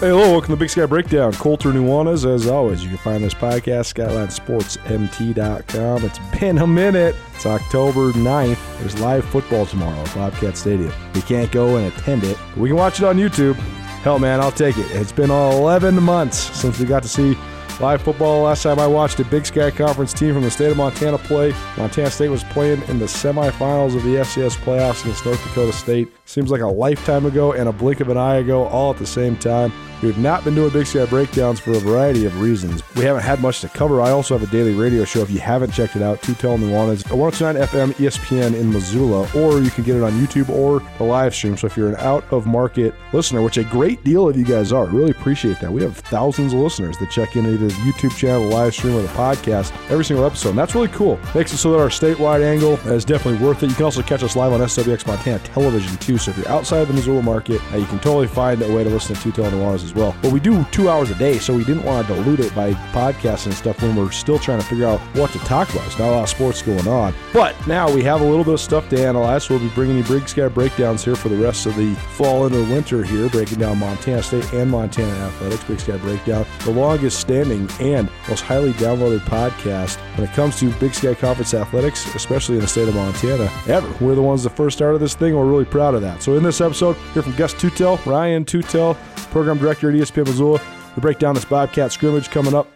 Hey, hello, welcome to Big Sky Breakdown. Colter Nuanez, as always. You can find this podcast, SkylineSportsMT.com. It's been a minute. It's October 9th. There's live football tomorrow at Bobcat Stadium. You can't go and attend it, but we can watch it on YouTube. Hell, man, I'll take it. It's been 11 months since we got to see live football. Last time I watched a Big Sky Conference team from the state of Montana play, Montana State was playing in the semifinals of the FCS playoffs against North Dakota State. Seems like a lifetime ago and a blink of an eye ago, all at the same time. We've not been doing Big Sky Breakdowns for a variety of reasons. We haven't had much to cover. I also have a daily radio show. If you haven't checked it out, Troy Andersen, 102.9 FM ESPN in Missoula, or you can get it on YouTube or the live stream. So if you're an out-of-market listener, which a great deal of you guys are, really appreciate that. We have thousands of listeners that check in either the YouTube channel, the live stream, or the podcast every single episode, and that's really cool. Makes it so that our statewide angle is definitely worth it. You can also catch us live on SWX Montana Television, too, so if you're outside the Missoula market, you can totally find a way to listen to Troy Andersen as well. But we do 2 hours a day, so we didn't want to dilute it by podcasting and stuff when we're still trying to figure out what to talk about. There's not a lot of sports going on. But now we have a little bit of stuff to analyze, so we'll be bringing you Big Sky Breakdowns here for the rest of the fall into winter here, breaking down Montana State and Montana Athletics. Big Sky Breakdown, the longest standing and most highly downloaded podcast when it comes to Big Sky Conference athletics, especially in the state of Montana, ever. We're the ones that first started this thing. We're really proud of that. So in this episode, hear from Gus Tootell, Ryan Tootell, Program Director at ESPN Missoula. We break down this Bobcat scrimmage coming up,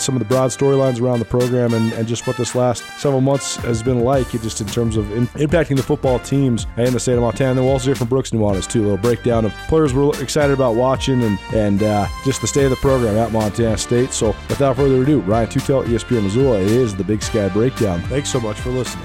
some of the broad storylines around the program, and just what this last several months has been like, just in terms of impacting the football teams in the state of Montana. And then we'll also hear from Brooks Nuanez, too. A little breakdown of players we're excited about watching and just the state of the program at Montana State. So without further ado, Ryan Tootell, ESPN Missoula. It is the Big Sky Breakdown. Thanks so much for listening.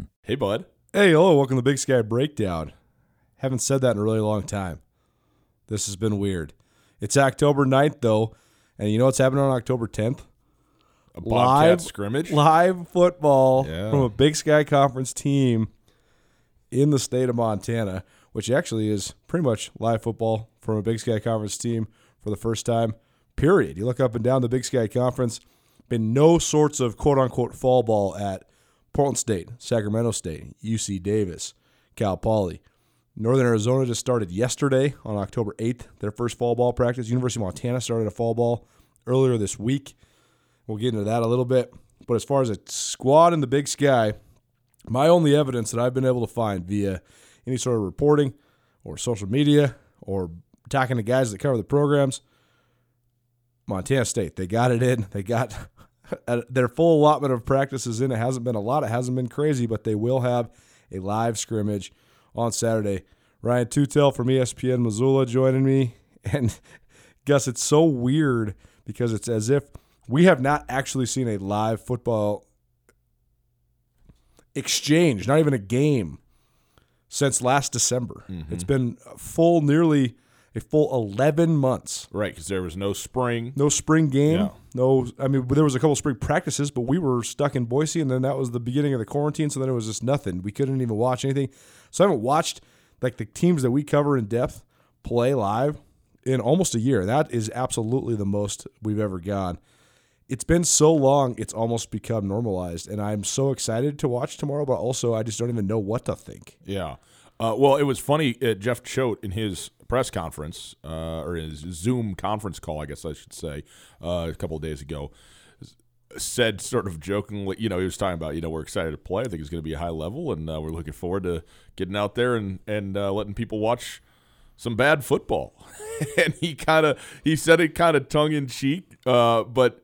Hey, bud. Hey, hello. Welcome to Big Sky Breakdown. Haven't said that in a really long time. This has been weird. It's October 9th, though, and you know what's happening on October 10th? A Bobcat scrimmage? Live football from a Big Sky Conference team in the state of Montana, which actually is pretty much live football from a Big Sky Conference team for the first time, period. You look up and down the Big Sky Conference, been no sorts of quote-unquote fall ball at Portland State, Sacramento State, UC Davis, Cal Poly. Northern Arizona just started yesterday on October 8th, their first fall ball practice. University of Montana started a fall ball earlier this week. We'll get into that a little bit. But as far as a squad in the Big Sky, my only evidence that I've been able to find via any sort of reporting or social media or talking to guys that cover the programs, Montana State, they got it in. They got their full allotment of practices in. It hasn't been a lot. It hasn't been crazy, but they will have a live scrimmage on Saturday. Ryan Tootell from ESPN Missoula joining me. And Gus, it's so weird because it's as if we have not actually seen a live football exchange, not even a game, since last December. Mm-hmm. It's been nearly a full 11 months. Right, because there was no spring. No spring game. Yeah. No, I mean, there was a couple of spring practices, but we were stuck in Boise, and then that was the beginning of the quarantine, so then it was just nothing. We couldn't even watch anything. So I haven't watched, like, the teams that we cover in depth play live in almost a year. That is absolutely the most we've ever gone. It's been so long, it's almost become normalized, and I'm so excited to watch tomorrow, but also I just don't even know what to think. Yeah. Well, it was funny, Jeff Choate in his press conference, or his Zoom conference call, I guess I should say, a couple of days ago, said sort of jokingly, he was talking about, we're excited to play. I think it's going to be a high level, and we're looking forward to getting out there and letting people watch some bad football. And he said it kind of tongue-in-cheek, but,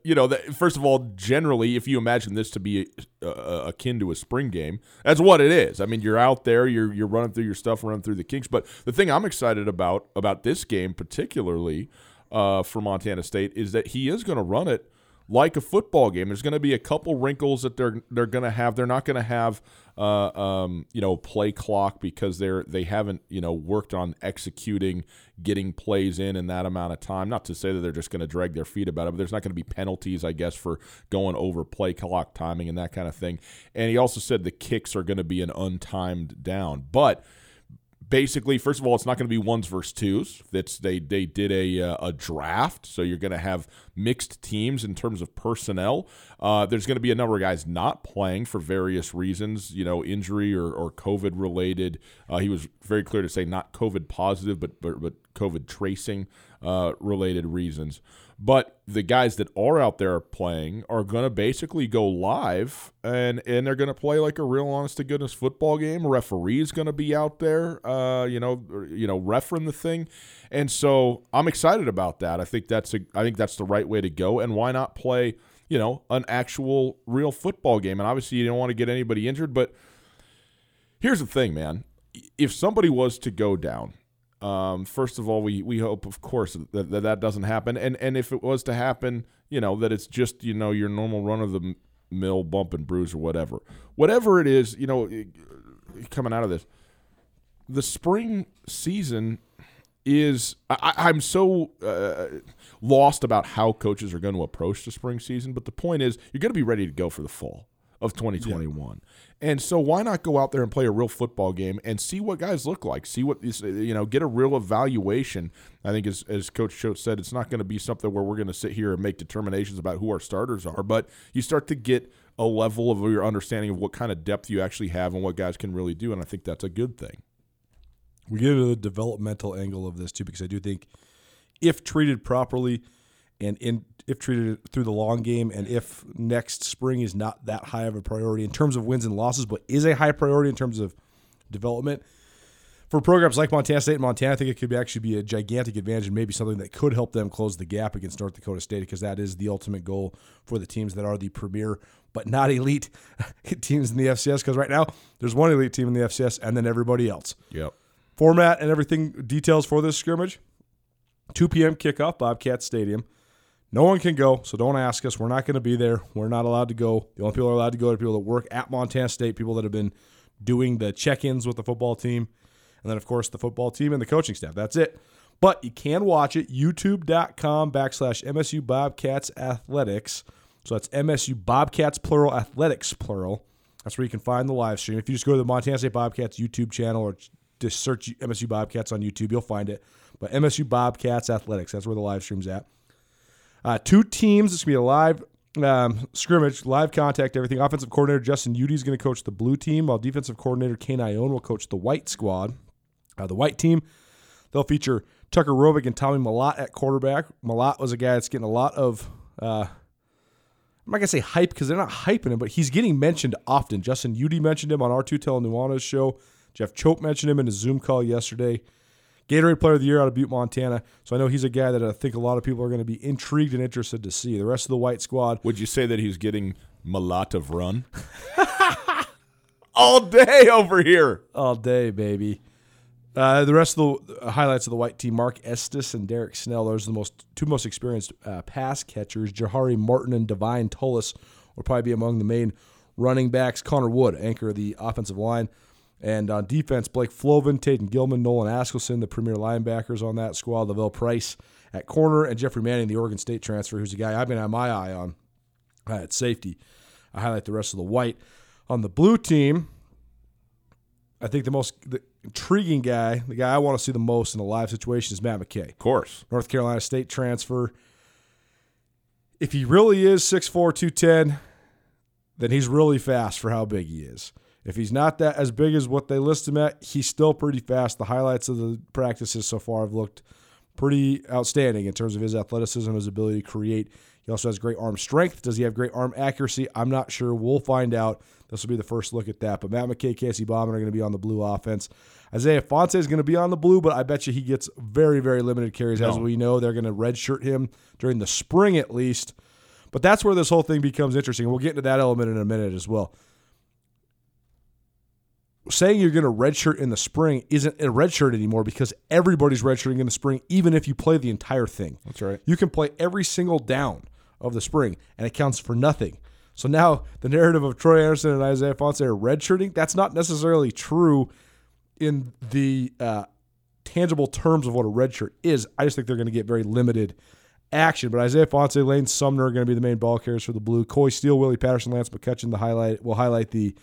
first of all, generally, if you imagine this to be akin to a spring game, that's what it is. I mean, you're out there, you're running through your stuff, running through the kinks. But the thing I'm excited about this game particularly for Montana State is that he is going to run it like a football game. There's going to be a couple wrinkles that they're going to have. They're not going to have play clock because they haven't, worked on executing, getting plays in that amount of time. Not to say that they're just going to drag their feet about it, but there's not going to be penalties, I guess, for going over play clock timing and that kind of thing. And he also said the kicks are going to be an untimed down. But basically, first of all, it's not going to be ones versus twos. That's they did a draft, so you're going to have mixed teams in terms of personnel. There's going to be a number of guys not playing for various reasons, injury or COVID related. He was very clear to say not COVID positive, but COVID tracing related reasons. But the guys that are out there playing are going to basically go live, and they're going to play like a real honest-to-goodness football game. A referee's going to be out there, refereeing the thing. And so I'm excited about that. I think that's the right way to go. And why not play, an actual real football game? And obviously you don't want to get anybody injured. But here's the thing, man. If somebody was to go down, first of all, we hope, of course, that doesn't happen. And if it was to happen, that it's just, your normal run-of-the-mill bump and bruise or whatever. Whatever it is, coming out of this, the spring season is – I'm so lost about how coaches are going to approach the spring season. But the point is you're going to be ready to go for the fall of 2021. Yeah. And so why not go out there and play a real football game and see what guys look like, see what get a real evaluation. I think as Coach Choate said, it's not going to be something where we're going to sit here and make determinations about who our starters are, but you start to get a level of your understanding of what kind of depth you actually have and what guys can really do, and I think that's a good thing. We get into the developmental angle of this too, because I do think if treated properly and if treated through the long game, and if next spring is not that high of a priority in terms of wins and losses, but is a high priority in terms of development, for programs like Montana State and Montana, I think it could actually be a gigantic advantage and maybe something that could help them close the gap against North Dakota State, because that is the ultimate goal for the teams that are the premier but not elite teams in the FCS, because right now there's one elite team in the FCS and then everybody else. Yep. Format and everything, details for this scrimmage, 2 p.m. kickoff, Bobcat Stadium. No one can go, so don't ask us. We're not going to be there. We're not allowed to go. The only people who are allowed to go are people that work at Montana State, people that have been doing the check-ins with the football team, and then, of course, the football team and the coaching staff. That's it. But you can watch it, youtube.com/MSU Bobcats Athletics. So that's MSU Bobcats, plural, athletics, plural. That's where you can find the live stream. If you just go to the Montana State Bobcats YouTube channel or just search MSU Bobcats on YouTube, you'll find it. But MSU Bobcats Athletics, that's where the live stream's at. Two teams. It's going to be a live scrimmage, live contact, everything. Offensive coordinator Justin Udy is going to coach the blue team, while defensive coordinator Kane Ione will coach the white squad. The white team, they'll feature Tucker Robick and Tommy Mellott at quarterback. Mellott was a guy that's getting a lot of, I'm not going to say hype because they're not hyping him, but he's getting mentioned often. Justin Udy mentioned him on our Tootell Nuanez show. Jeff Choate mentioned him in a Zoom call yesterday. Gatorade Player of the Year out of Butte, Montana. So I know he's a guy that I think a lot of people are going to be intrigued and interested to see. The rest of the white squad. Would you say that he's getting Mellott of run? All day over here. All day, baby. The rest of the highlights of the white team, Mark Estes and Derek Snell. Those are the two most experienced pass catchers. Jahari Martin and Divine Tullis will probably be among the main running backs. Connor Wood, anchor of the offensive line. And on defense, Blake Flovin, Taden Gilman, Nolan Askelson, the premier linebackers on that squad, Lavelle Price at corner, and Jeffrey Manning, the Oregon State transfer, who's a guy I've been on my eye on at safety. I highlight the rest of the white. On the blue team, I think the intriguing guy, the guy I want to see the most in a live situation is Matt McKay. Of course. North Carolina State transfer. If he really is 6'4", 210, then he's really fast for how big he is. If he's not that as big as what they list him at, he's still pretty fast. The highlights of the practices so far have looked pretty outstanding in terms of his athleticism, his ability to create. He also has great arm strength. Does he have great arm accuracy? I'm not sure. We'll find out. This will be the first look at that. But Matt McKay, Casey Bauman are going to be on the blue offense. Isaiah Fonseca is going to be on the blue, but I bet you he gets very, very limited carries. No. As we know, they're going to redshirt him during the spring at least. But that's where this whole thing becomes interesting. We'll get into that element in a minute as well. Saying you're going to redshirt in the spring isn't a redshirt anymore, because everybody's redshirting in the spring, even if you play the entire thing. That's right. You can play every single down of the spring, and it counts for nothing. So now the narrative of Troy Andersen and Isaiah Fonseca redshirting, that's not necessarily true in the tangible terms of what a redshirt is. I just think they're going to get very limited action. But Isaiah Fonseca, Lane Sumner are going to be the main ball carriers for the Blue. Coy Steele, Willie Patterson, Lance McCutcheon will highlight the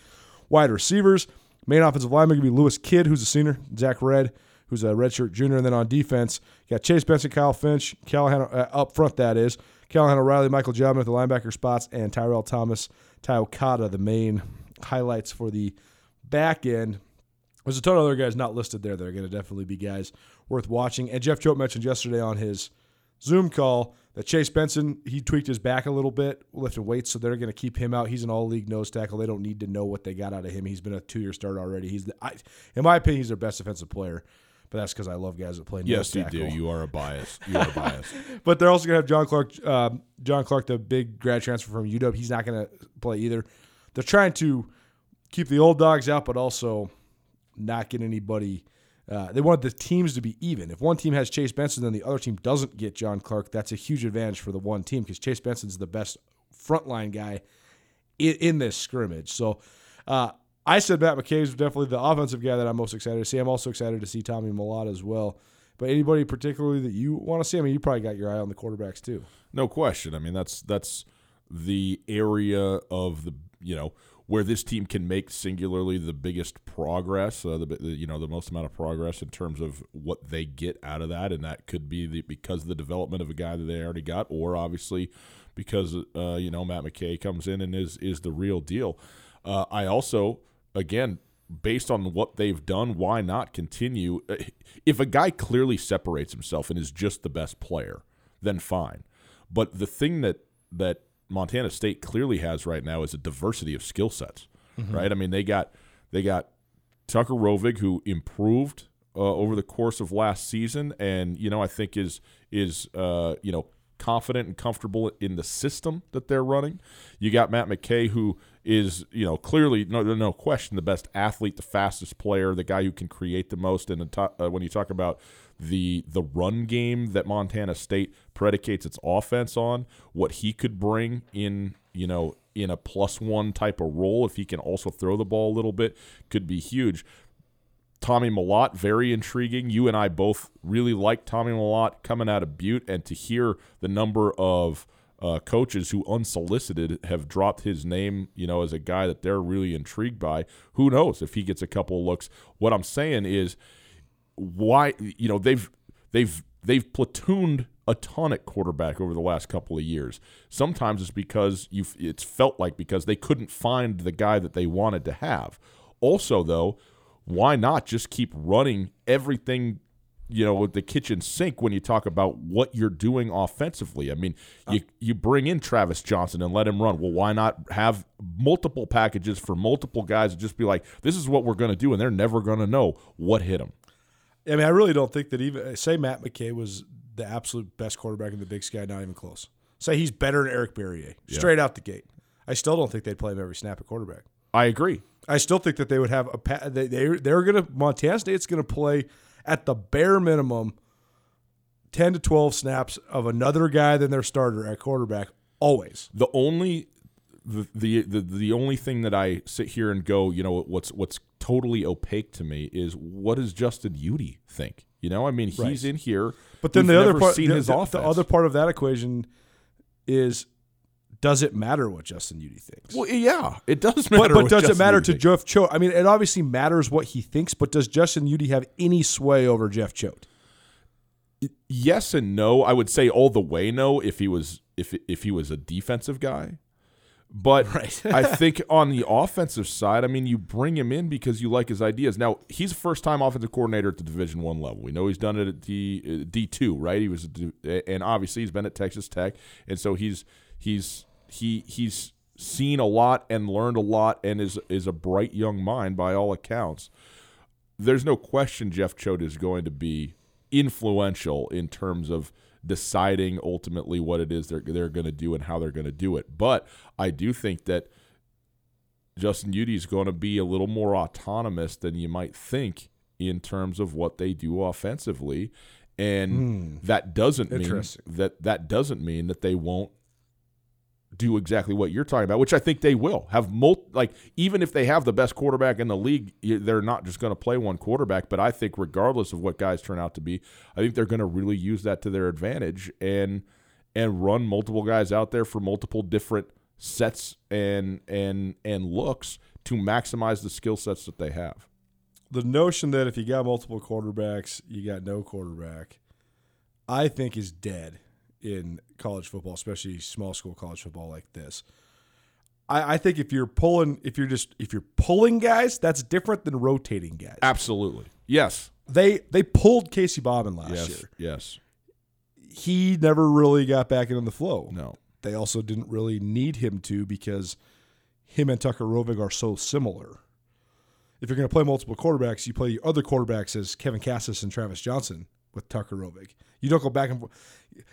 wide receivers. Main offensive lineman going to be Lewis Kidd, who's a senior, Zach Redd, who's a redshirt junior. And then on defense, you got Chase Benson, Kyle Finch, Callahan up front, that is. Callahan O'Reilly, Michael Jobman at the linebacker spots, and Tyrell Thomas, Ty Okada, the main highlights for the back end. There's a ton of other guys not listed there that are going to definitely be guys worth watching. And Jeff Choate mentioned yesterday on his Zoom call that Chase Benson, he tweaked his back a little bit, lifting weights, so they're going to keep him out. He's an all-league nose tackle. They don't need to know what they got out of him. He's been a two-year starter already. In my opinion, he's their best defensive player. But that's because I love guys that play nose tackle. Yes, you do. You are a bias. You are biased. But they're also going to have John Clark. John Clark, the big grad transfer from UW, he's not going to play either. They're trying to keep the old dogs out, but also not get anybody. They want the teams to be even. If one team has Chase Benson, then the other team doesn't get John Clark. That's a huge advantage for the one team because Chase Benson's the best frontline guy in this scrimmage. So, I said Matt McKay is definitely the offensive guy that I'm most excited to see. I'm also excited to see Tommy Mellott as well. But anybody particularly that you want to see? I mean, you probably got your eye on the quarterbacks too. No question. I mean, that's the area of the where this team can make singularly the biggest progress, the most amount of progress in terms of what they get out of that, and that could be because of the development of a guy that they already got, or obviously because Matt McKay comes in and is the real deal. I also, again, based on what they've done, why not continue? If a guy clearly separates himself and is just the best player, then fine. But the thing that Montana State clearly has right now is a diversity of skill sets, right? I mean, they got Tucker Robick, who improved over the course of last season, and I think is confident and comfortable in the system that they're running. You got Matt McKay, who is, clearly, no question, the best athlete, the fastest player, the guy who can create the most. And when you talk about the run game that Montana State predicates its offense on, what he could bring in a +1 type of role, if he can also throw the ball a little bit, could be huge. Tommy Mellott, very intriguing. You and I both really like Tommy Mellott coming out of Butte, and to hear the number of coaches who unsolicited have dropped his name, as a guy that they're really intrigued by. Who knows if he gets a couple of looks? What I'm saying is, why they've platooned a ton at quarterback over the last couple of years. Sometimes it's because it's felt like because they couldn't find the guy that they wanted to have. Also, though, why not just keep running everything, with the kitchen sink when you talk about what you're doing offensively? I mean, you bring in Travis Johnson and let him run. Well, why not have multiple packages for multiple guys and just be like, this is what we're going to do, and they're never going to know what hit them? I mean, I really don't think that even – say Matt McKay was the absolute best quarterback in the Big Sky, not even close. Say he's better than Eric Berrier, straight out the gate. I still don't think they'd play him every snap at quarterback. I agree. I still think that they would have a. They're going to Montana State's going to play at the bare minimum 10 to 12 snaps of another guy than their starter at quarterback always. The only thing that I sit here and go, what's totally opaque to me is, what does Justin Udy think? Right. He's in here, but then the other part, the other part of that equation is, does it matter what Justin Udy thinks? Well, yeah, it does matter. But does it matter to Jeff Choate? I mean, it obviously matters what he thinks, but does Justin Udy have any sway over Jeff Choate? Yes and no. I would say all the way no if he was a defensive guy. But right. I think on the offensive side, I mean, you bring him in because you like his ideas. Now, he's a first-time offensive coordinator at the Division I level. We know he's done it at D2, right? He was, and obviously he's been at Texas Tech, and so he's seen a lot and learned a lot, and is a bright young mind by all accounts. There's no question Jeff Choate is going to be influential in terms of deciding ultimately what it is they're going to do and how they're going to do it. But I do think that Justin Udy is going to be a little more autonomous than you might think in terms of what they do offensively, and that doesn't mean that they won't do exactly what you're talking about, which I think they will have. Even if they have the best quarterback in the league, they're not just going to play one quarterback. But I think regardless of what guys turn out to be, I think they're going to really use that to their advantage and run multiple guys out there for multiple different sets and looks to maximize the skill sets that they have. The notion that if you got multiple quarterbacks, you got no quarterback, I think is dead in college football, especially small school college football like this. I think if you're pulling guys, that's different than rotating guys. Absolutely. Yes. They pulled Casey Bobbin last year. Yes. He never really got back into the flow. No. They also didn't really need him to, because him and Tucker Robick are so similar. If you're going to play multiple quarterbacks, you play your other quarterbacks as Kevin Cassis and Travis Johnson with Tucker Robick. You don't go back and forth.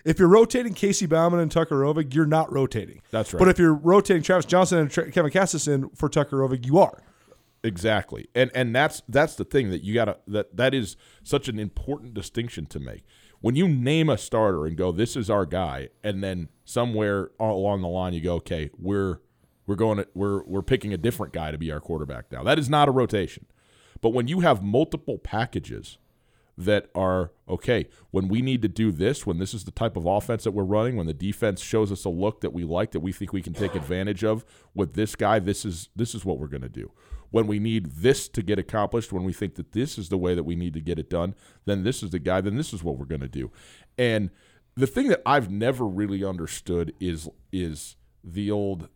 If you're rotating Casey Bauman and Tucker Robick, you're not rotating. That's right. But if you're rotating Travis Johnson and Kevin Cassis in for Tucker Robick, you are. Exactly. And that's the thing that you got to – that is such an important distinction to make. When you name a starter and go, this is our guy, and then somewhere along the line you go, okay, we're picking a different guy to be our quarterback now. That is not a rotation. But when you have multiple packages that are, okay, when we need to do this, when this is the type of offense that we're running, when the defense shows us a look that we like, that we think we can take advantage of with this guy, this is what we're going to do. When we need this to get accomplished, when we think that this is the way that we need to get it done, then this is the guy, then this is what we're going to do. And the thing that I've never really understood is the old,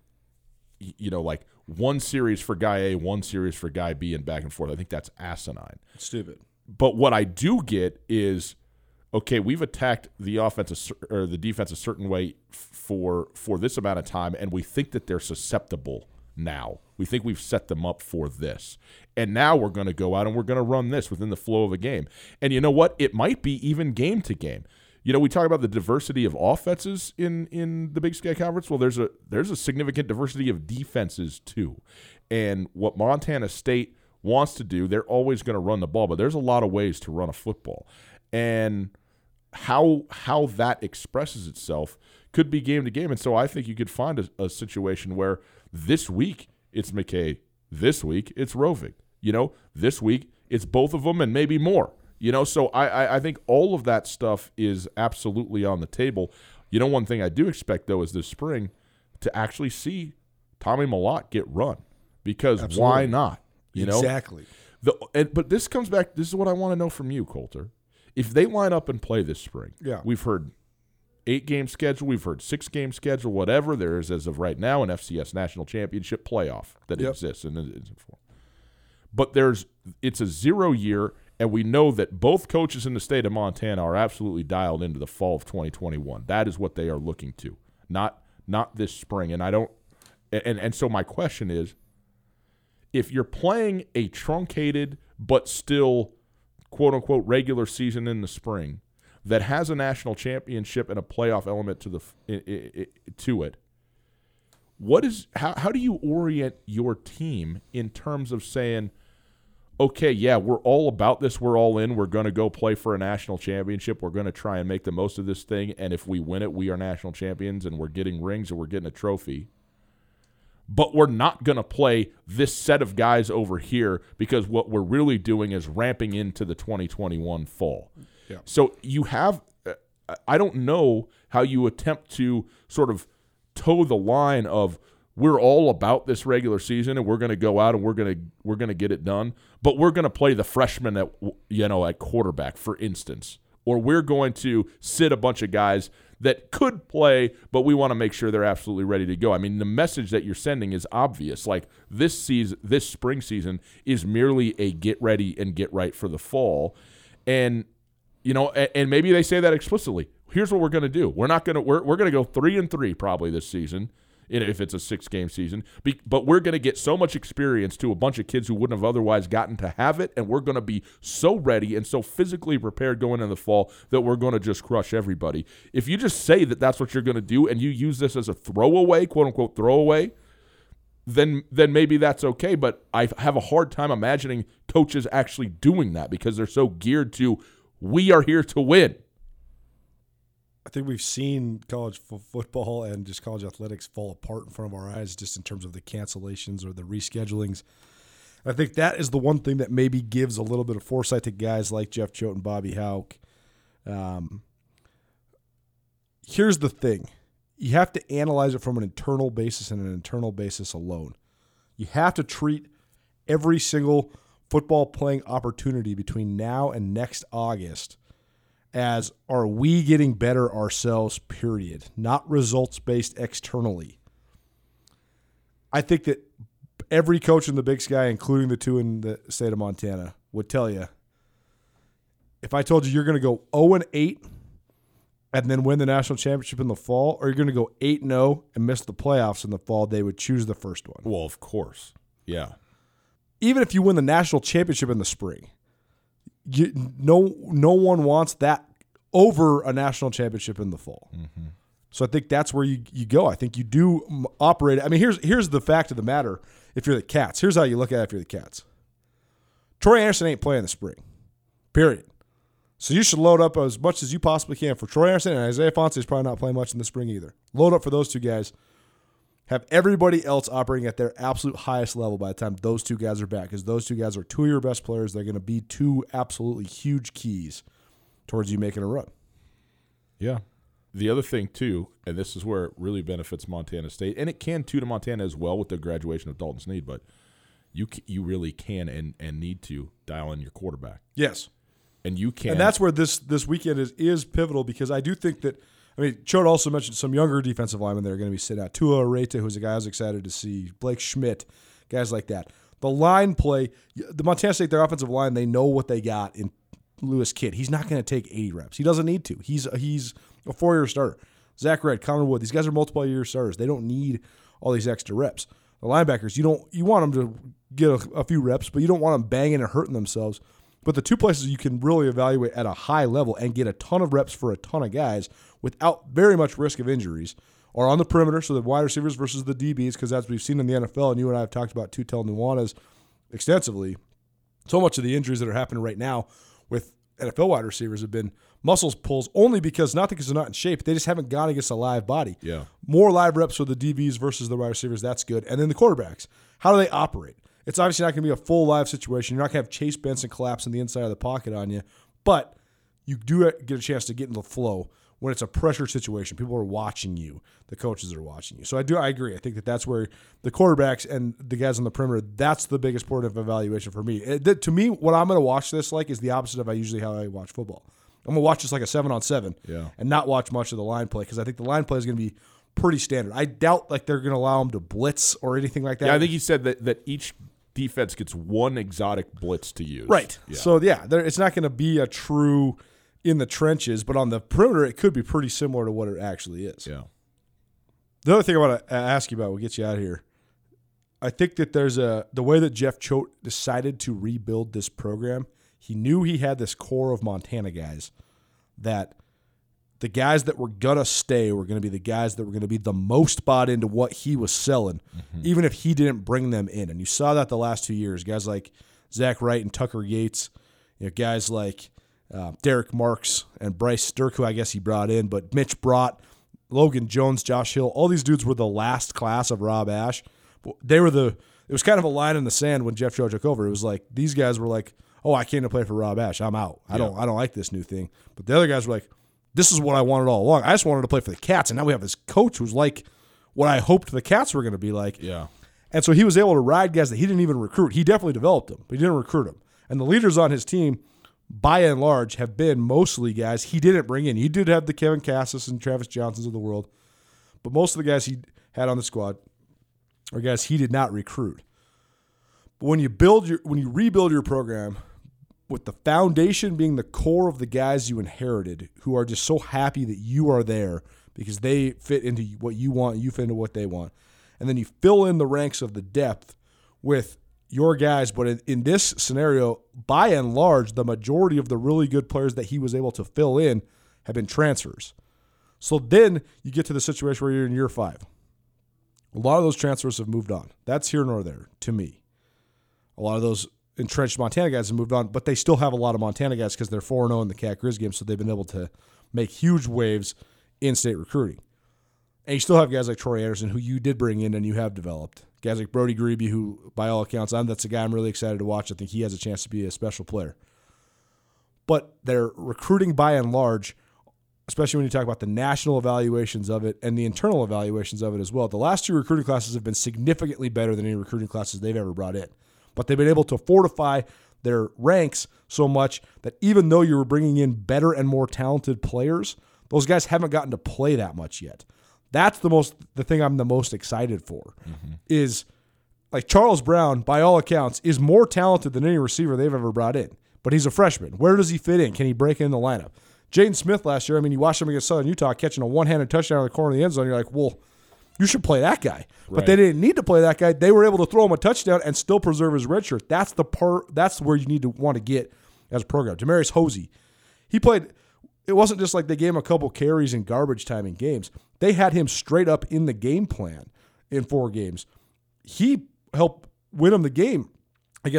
one series for guy A, one series for guy B, and back and forth. I think that's asinine. It's stupid. But what I do get is, okay, we've attacked the offense or the defense a certain way for this amount of time, and we think that they're susceptible now. We think we've set them up for this. And now we're going to go out and we're going to run this within the flow of a game. And you know what? It might be even game to game. We talk about the diversity of offenses in the Big Sky Conference. Well, there's a significant diversity of defenses too. And what Montana State wants to do, they're always going to run the ball, but there's a lot of ways to run a football. And how that expresses itself could be game to game. And so I think you could find a situation where this week it's McKay, this week it's Rovick. This week it's both of them and maybe more. So I think all of that stuff is absolutely on the table. One thing I do expect, though, is this spring to actually see Tommy Mellott get run, because absolutely. Why not? Exactly. But this comes back. This is what I want to know from you, Colter. If they line up and play this spring, yeah. We've heard 8-game schedule, we've heard 6-game schedule, whatever. There is, as of right now, an FCS National Championship playoff that exists. But it's a 0-year, and we know that both coaches in the state of Montana are absolutely dialed into the fall of 2021. That is what they are looking to, not this spring. And I don't. And so my question is, if you're playing a truncated but still quote-unquote regular season in the spring, that has a national championship and a playoff element to it. How do you orient your team in terms of saying, okay, yeah, we're all about this, we're all in, we're going to go play for a national championship, we're going to try and make the most of this thing, and if we win it, we are national champions and we're getting rings and we're getting a trophy. But we're not going to play this set of guys over here, because what we're really doing is ramping into the 2021 fall. Yeah. So you have – I don't know how you attempt to sort of toe the line of, we're all about this regular season and we're going to go out and we're going to get it done, but we're going to play the freshman at quarterback, for instance, or we're going to sit a bunch of guys that could play, but we want to make sure they're absolutely ready to go. I mean, the message that you're sending is obvious. Like, this spring season is merely a get ready and get right for the fall, and – and maybe they say that explicitly. Here's what we're going to do. We're going to go 3-3 probably this season, if it's a 6-game season. But we're going to get so much experience to a bunch of kids who wouldn't have otherwise gotten to have it, and we're going to be so ready and so physically prepared going into the fall that we're going to just crush everybody. If you just say that that's what you're going to do, and you use this as a throwaway, quote unquote throwaway, then maybe that's okay. But I have a hard time imagining coaches actually doing that, because they're so geared to, we are here to win. I think we've seen college football and just college athletics fall apart in front of our eyes just in terms of the cancellations or the reschedulings. I think that is the one thing that maybe gives a little bit of foresight to guys like Jeff Choate and Bobby Houck. Here's the thing. You have to analyze it from an internal basis and an internal basis alone. You have to treat every single football playing opportunity between now and next August as, are we getting better ourselves, period, not results-based externally. I think that every coach in the Big Sky, including the two in the state of Montana, would tell you, if I told you you're going to go 0-8 and then win the national championship in the fall, or you're going to go 8-0 and miss the playoffs in the fall, they would choose the first one. Well, of course. Yeah. Even if you win the national championship in the spring, no one wants that over a national championship in the fall. Mm-hmm. So I think that's where you go. I think you do operate. I mean, here's the fact of the matter. If you're the Cats, here's how you look at it if you're the Cats. Troy Andersen ain't playing in the spring, period. So you should load up as much as you possibly can for Troy Andersen, and Isaiah Fonseca is probably not playing much in the spring either. Load up for those two guys. Have everybody else operating at their absolute highest level by the time those two guys are back, because those two guys are two of your best players. They're going to be two absolutely huge keys towards you making a run. Yeah. The other thing, too, and this is where it really benefits Montana State, and it can, too, to Montana as well with the graduation of Dalton Snead, but you really can and need to dial in your quarterback. Yes. And you can. And that's where this weekend is pivotal, because I do think that, I mean, Choate also mentioned some younger defensive linemen that are going to be sitting out. Tua Areta, who's a guy I was excited to see. Blake Schmidt, guys like that. The line play, the Montana State, their offensive line, they know what they got in Lewis Kidd. He's not going to take 80 reps. He doesn't need to. He's a four-year starter. Zach Redd, Connor Wood, these guys are multiple-year starters. They don't need all these extra reps. The linebackers, you want them to get a few reps, but you don't want them banging and hurting themselves. But the two places you can really evaluate at a high level and get a ton of reps for a ton of guys without very much risk of injuries are on the perimeter, so the wide receivers versus the DBs, because as we've seen in the NFL, and you and I have talked about Tootell Nuanez extensively, so much of the injuries that are happening right now with NFL wide receivers have been muscles pulls, only because, not because they're not in shape, they just haven't gone against a live body. Yeah. More live reps for the DBs versus the wide receivers, that's good. And then the quarterbacks, how do they operate? It's obviously not going to be a full live situation. You're not going to have Chase Benson collapse in the inside of the pocket on you, but you do get a chance to get in the flow when it's a pressure situation. People are watching you. The coaches are watching you. So I agree. I think that that's where the quarterbacks and the guys on the perimeter, that's the biggest part of evaluation for me. To me, what I'm going to watch this like is the opposite of how I watch football. I'm going to watch this like a 7-on-7 and not watch much of the line play, because I think the line play is going to be pretty standard. I doubt like they're going to allow them to blitz or anything like that. Yeah, I think he said that each defense gets one exotic blitz to use. Right. Yeah. So, it's not going to be a true in the trenches, but on the perimeter, it could be pretty similar to what it actually is. Yeah. The other thing I want to ask you about, we'll get you out of here. I think that the way that Jeff Choate decided to rebuild this program, he knew he had this core of Montana guys, that the guys that were going to stay were going to be the guys that were going to be the most bought into what he was selling, even if he didn't bring them in. And you saw that the last 2 years. Guys like Zach Wright and Tucker Yates, guys like Derek Marks and Bryce Stirk, who I guess he brought in, but Mitch Brott, Logan Jones, Josh Hill, all these dudes were the last class of Rob Ashe. They were it was kind of a line in the sand when Jeff Choate took over. It was like, these guys were like, oh, I came to play for Rob Ashe. I'm out. I don't like this new thing. But the other guys were like, this is what I wanted all along. I just wanted to play for the Cats, and now we have this coach who's like what I hoped the Cats were going to be like. Yeah. And so he was able to ride guys that he didn't even recruit. He definitely developed them, but he didn't recruit them. And the leaders on his team, by and large, have been mostly guys he didn't bring in. He did have the Kevin Cassis and Travis Johnsons of the world, but most of the guys he had on the squad are guys he did not recruit. But when you rebuild your program with the foundation being the core of the guys you inherited, who are just so happy that you are there because they fit into what you want, you fit into what they want, and then you fill in the ranks of the depth with your guys, but in this scenario, by and large, the majority of the really good players that he was able to fill in have been transfers. So then you get to the situation where you're in year 5. A lot of those transfers have moved on. That's here nor there to me. A lot of those entrenched Montana guys have moved on, but they still have a lot of Montana guys because they're 4-0 in the Cat Grizz game, so they've been able to make huge waves in-state recruiting. And you still have guys like Troy Andersen, who you did bring in and you have developed. Guys like Brody Grebe, who, by all accounts, that's a guy I'm really excited to watch. I think he has a chance to be a special player. But they're recruiting by and large, especially when you talk about the national evaluations of it and the internal evaluations of it as well. The last two recruiting classes have been significantly better than any recruiting classes they've ever brought in. But they've been able to fortify their ranks so much that even though you were bringing in better and more talented players, those guys haven't gotten to play that much yet. That's the thing I'm the most excited for, is like Charles Brown, by all accounts, is more talented than any receiver they've ever brought in. But he's a freshman. Where does he fit in? Can he break in the lineup? Jaden Smith last year, you watched him against Southern Utah catching a one-handed touchdown in the corner of the end zone. You're like, well, you should play that guy. Right. But they didn't need to play that guy. They were able to throw him a touchdown and still preserve his red shirt. That's the part. That's where you need to want to get as a program. Demarius Hosey, he played. It wasn't just like they gave him a couple carries in garbage time in games. They had him straight up in the game plan in four games. He helped win them the game. They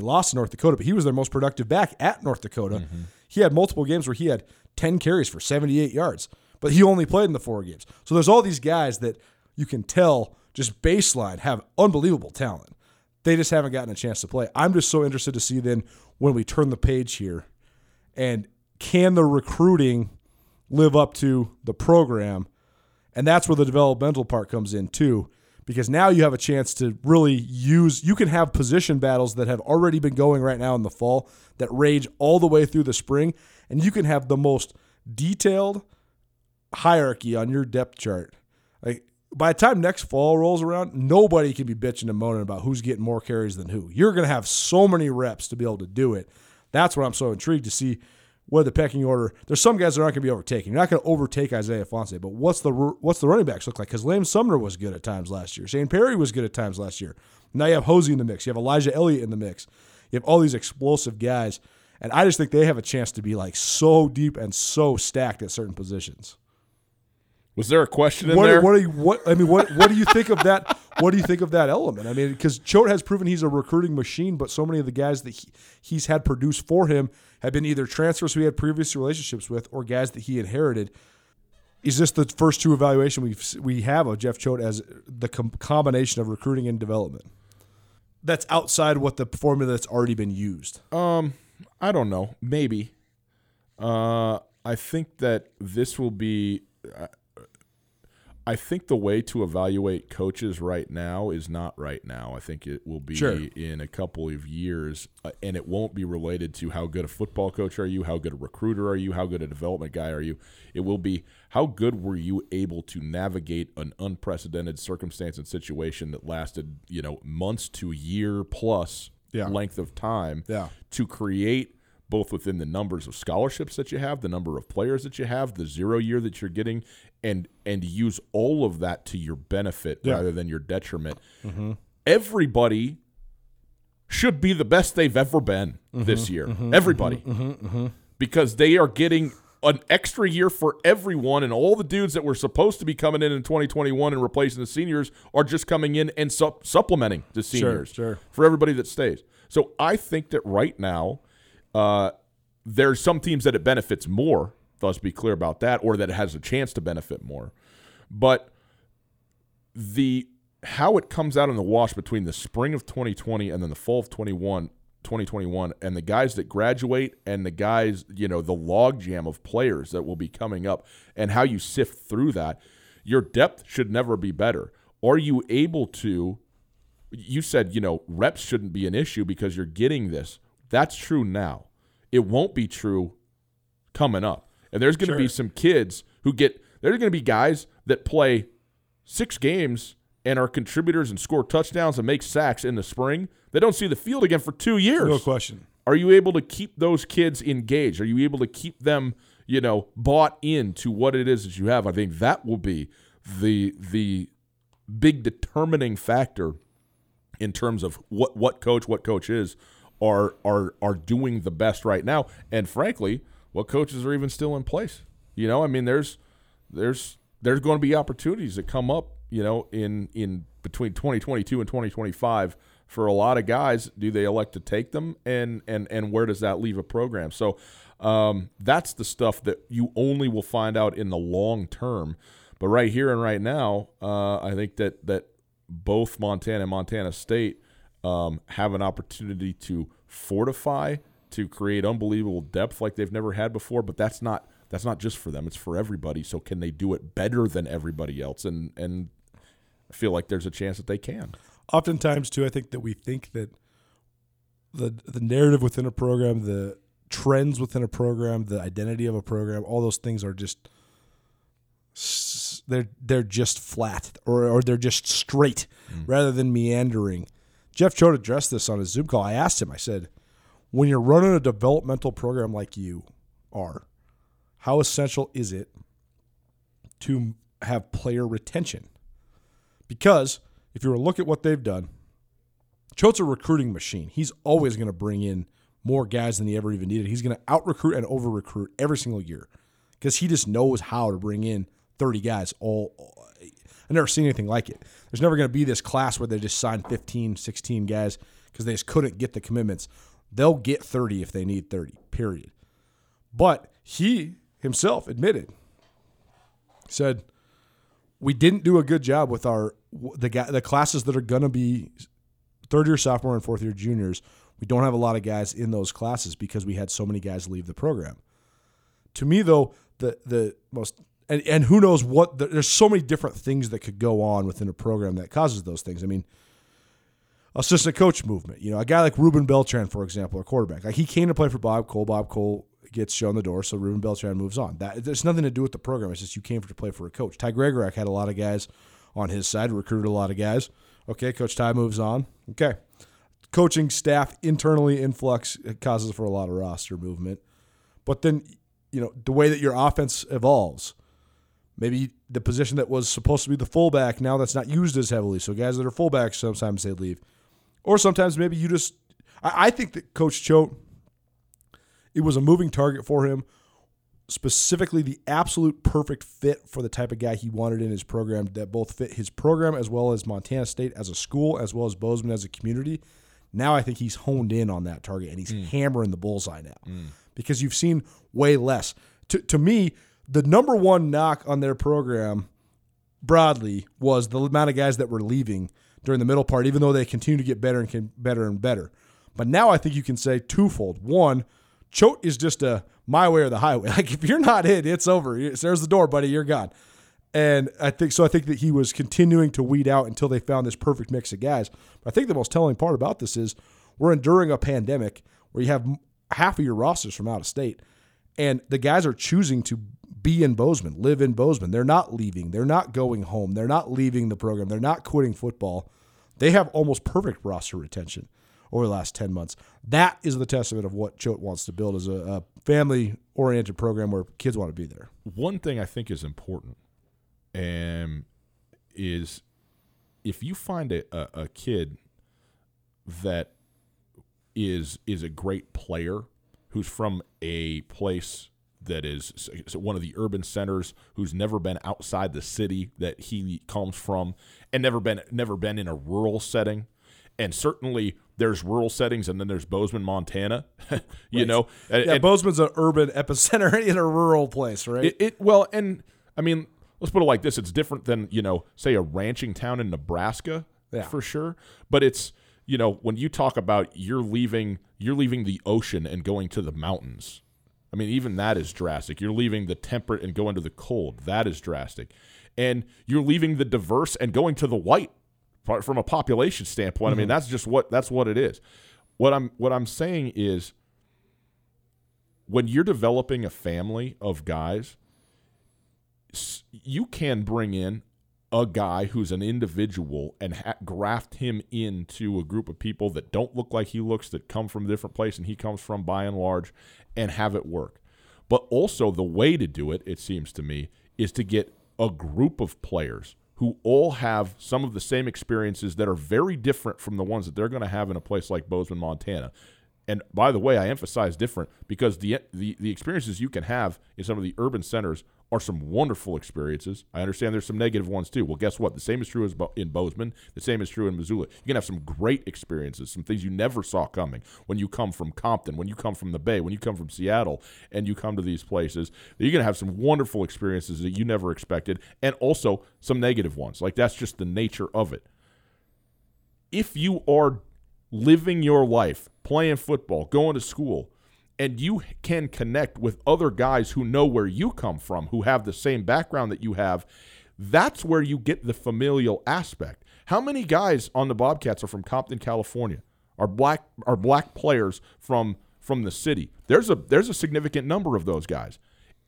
lost to North Dakota, but he was their most productive back at North Dakota. He had multiple games where he had 10 carries for 78 yards, but he only played in the four games. So there's all these guys that you can tell just baseline have unbelievable talent. They just haven't gotten a chance to play. I'm just so interested to see then when we turn the page here, and can the recruiting live up to the program? And that's where the developmental part comes in too, because now you have a chance to really use, you can have position battles that have already been going right now in the fall that rage all the way through the spring, and you can have the most detailed hierarchy on your depth chart. Like, by the time next fall rolls around, nobody can be bitching and moaning about who's getting more carries than who. You're going to have so many reps to be able to do it. That's what I'm so intrigued to see, where the pecking order. There's some guys that aren't going to be overtaken. You're not going to overtake Isaiah Fonseca, but what's the running backs look like? Because Lane Sumner was good at times last year. Shane Perry was good at times last year. Now you have Hosey in the mix. You have Elijah Elliott in the mix. You have all these explosive guys, and I just think they have a chance to be like so deep and so stacked at certain positions. Was there a question in there? What do you think of that? What do you think of that element? I mean, because Choate has proven he's a recruiting machine, but so many of the guys that he's had produced for him have been either transfers who he had previous relationships with or guys that he inherited. Is this the first two evaluation we have of Jeff Choate as the combination of recruiting and development that's outside what the formula that's already been used? I don't know. Maybe. I think that this will be. I think the way to evaluate coaches right now is not right now. I think it will be in a couple of years, and it won't be related to how good a football coach are you, how good a recruiter are you, how good a development guy are you. It will be how good were you able to navigate an unprecedented circumstance and situation that lasted, months to year plus length of time to create, both within the numbers of scholarships that you have, the number of players that you have, the 0 year that you're getting, and use all of that to your benefit rather than your detriment. Everybody should be the best they've ever been this year. Everybody. Because they are getting an extra year for everyone, and all the dudes that were supposed to be coming in 2021 and replacing the seniors are just coming in and supplementing the seniors for everybody that stays. So I think that right now, there's some teams that it benefits more, let's be clear about that, or that it has a chance to benefit more. But how it comes out in the wash between the spring of 2020 and then the fall of 2021 and the guys that graduate and the guys, the logjam of players that will be coming up and how you sift through that, your depth should never be better. Are you able to – you said, reps shouldn't be an issue because you're getting this. That's true now. It won't be true coming up. And there's going to be some kids who there's going to be guys that play 6 games and are contributors and score touchdowns and make sacks in the spring. They don't see the field again for 2 years. No question. Are you able to keep those kids engaged? Are you able to keep them, bought into what it is that you have? I think that will be the big determining factor in terms of what coach is. Are doing the best right now, and frankly, what coaches are even still in place? There's going to be opportunities that come up, in between 2022 and 2025 for a lot of guys. Do they elect to take them, and where does that leave a program? So, That's the stuff that you only will find out in the long term. But right here and right now, I think that both Montana and Montana State have an opportunity to fortify, to create unbelievable depth like they've never had before. But that's not just for them; it's for everybody. So can they do it better than everybody else? And I feel like there's a chance that they can. Oftentimes, too, I think that we think that the narrative within a program, the trends within a program, the identity of a program, all those things are just they're just flat or they're just straight rather than meandering. Jeff Choate addressed this on his Zoom call. I asked him, I said, when you're running a developmental program like you are, how essential is it to have player retention? Because if you were to look at what they've done, Choate's a recruiting machine. He's always going to bring in more guys than he ever even needed. He's going to out-recruit and over-recruit every single year because he just knows how to bring in 30 guys. I've never seen anything like it. There's never going to be this class where they just sign 15, 16 guys because they just couldn't get the commitments. They'll get 30 if they need 30, period. But he himself admitted, said, we didn't do a good job with the classes that are going to be third-year sophomore and fourth-year juniors. We don't have a lot of guys in those classes because we had so many guys leave the program. To me, though, the most and who knows what there's so many different things that could go on within a program that causes those things. I mean, assistant coach movement. You know, a guy like Ruben Beltran, for example, a quarterback. Like he came to play for Bob Cole. Bob Cole gets shown the door, so Ruben Beltran moves on. There's nothing to do with the program. It's just you came to play for a coach. Ty Gregorak had a lot of guys on his side, recruited a lot of guys. Okay, Coach Ty moves on. Okay. Coaching staff internally influx causes for a lot of roster movement. But then, you know, the way that your offense evolves, maybe the position that was supposed to be the fullback, now that's not used as heavily. So guys that are fullbacks, sometimes they leave. Or sometimes maybe you just – I think that Coach Choate, it was a moving target for him, specifically the absolute perfect fit for the type of guy he wanted in his program that both fit his program as well as Montana State as a school as well as Bozeman as a community. Now I think he's honed in on that target, and he's hammering the bullseye now because you've seen way less. To me, the number one knock on their program broadly was the amount of guys that were leaving during the middle part, even though they continue to get better and better and better. But now I think you can say twofold. One, Choate is just a my way or the highway. Like if you're not in, it's over. There's the door, buddy. You're gone. And I think that he was continuing to weed out until they found this perfect mix of guys. But I think the most telling part about this is we're enduring a pandemic where you have half of your rosters from out of state, and the guys are choosing to be in Bozeman, live in Bozeman. They're not leaving. They're not going home. They're not leaving the program. They're not quitting football. They have almost perfect roster retention over the last 10 months. That is the testament of what Choate wants to build as a family-oriented program where kids want to be there. One thing I think is important is if you find a kid that is a great player who's from a place that is one of the urban centers, who's never been outside the city that he comes from, and never been in a rural setting, and certainly there's rural settings, and then there's Bozeman, Montana. You right. know, yeah, and Bozeman's an urban epicenter in a rural place, right? Well, I mean. Let's put it like this. It's different than, you know, say a ranching town in Nebraska for sure. But it's, you know, when you talk about you're leaving the ocean and going to the mountains. I mean, even that is drastic. You're leaving the temperate and going to the cold. That is drastic. And you're leaving the diverse and going to the white from a population standpoint. Mm-hmm. I mean, that's what it is. What I'm saying is when you're developing a family of guys, you can bring in a guy who's an individual and graft him into a group of people that don't look like he looks, that come from a different place and he comes from by and large, and have it work. But also the way to do it, it seems to me, is to get a group of players who all have some of the same experiences that are very different from the ones that they're going to have in a place like Bozeman, Montana. And by the way, I emphasize different because the experiences you can have in some of the urban centers are some wonderful experiences. I understand there's some negative ones too. Well, guess what? The same is true as in Bozeman. The same is true in Missoula. You can have some great experiences, some things you never saw coming when you come from Compton, when you come from the Bay, when you come from Seattle, and you come to these places. You're going to have some wonderful experiences that you never expected, and also some negative ones. Like, that's just the nature of it. If you are living your life, playing football, going to school, and you can connect with other guys who know where you come from, who have the same background that you have, that's where you get the familial aspect. How many guys on the Bobcats are from Compton, California? Are black players from the city? There's a significant number of those guys.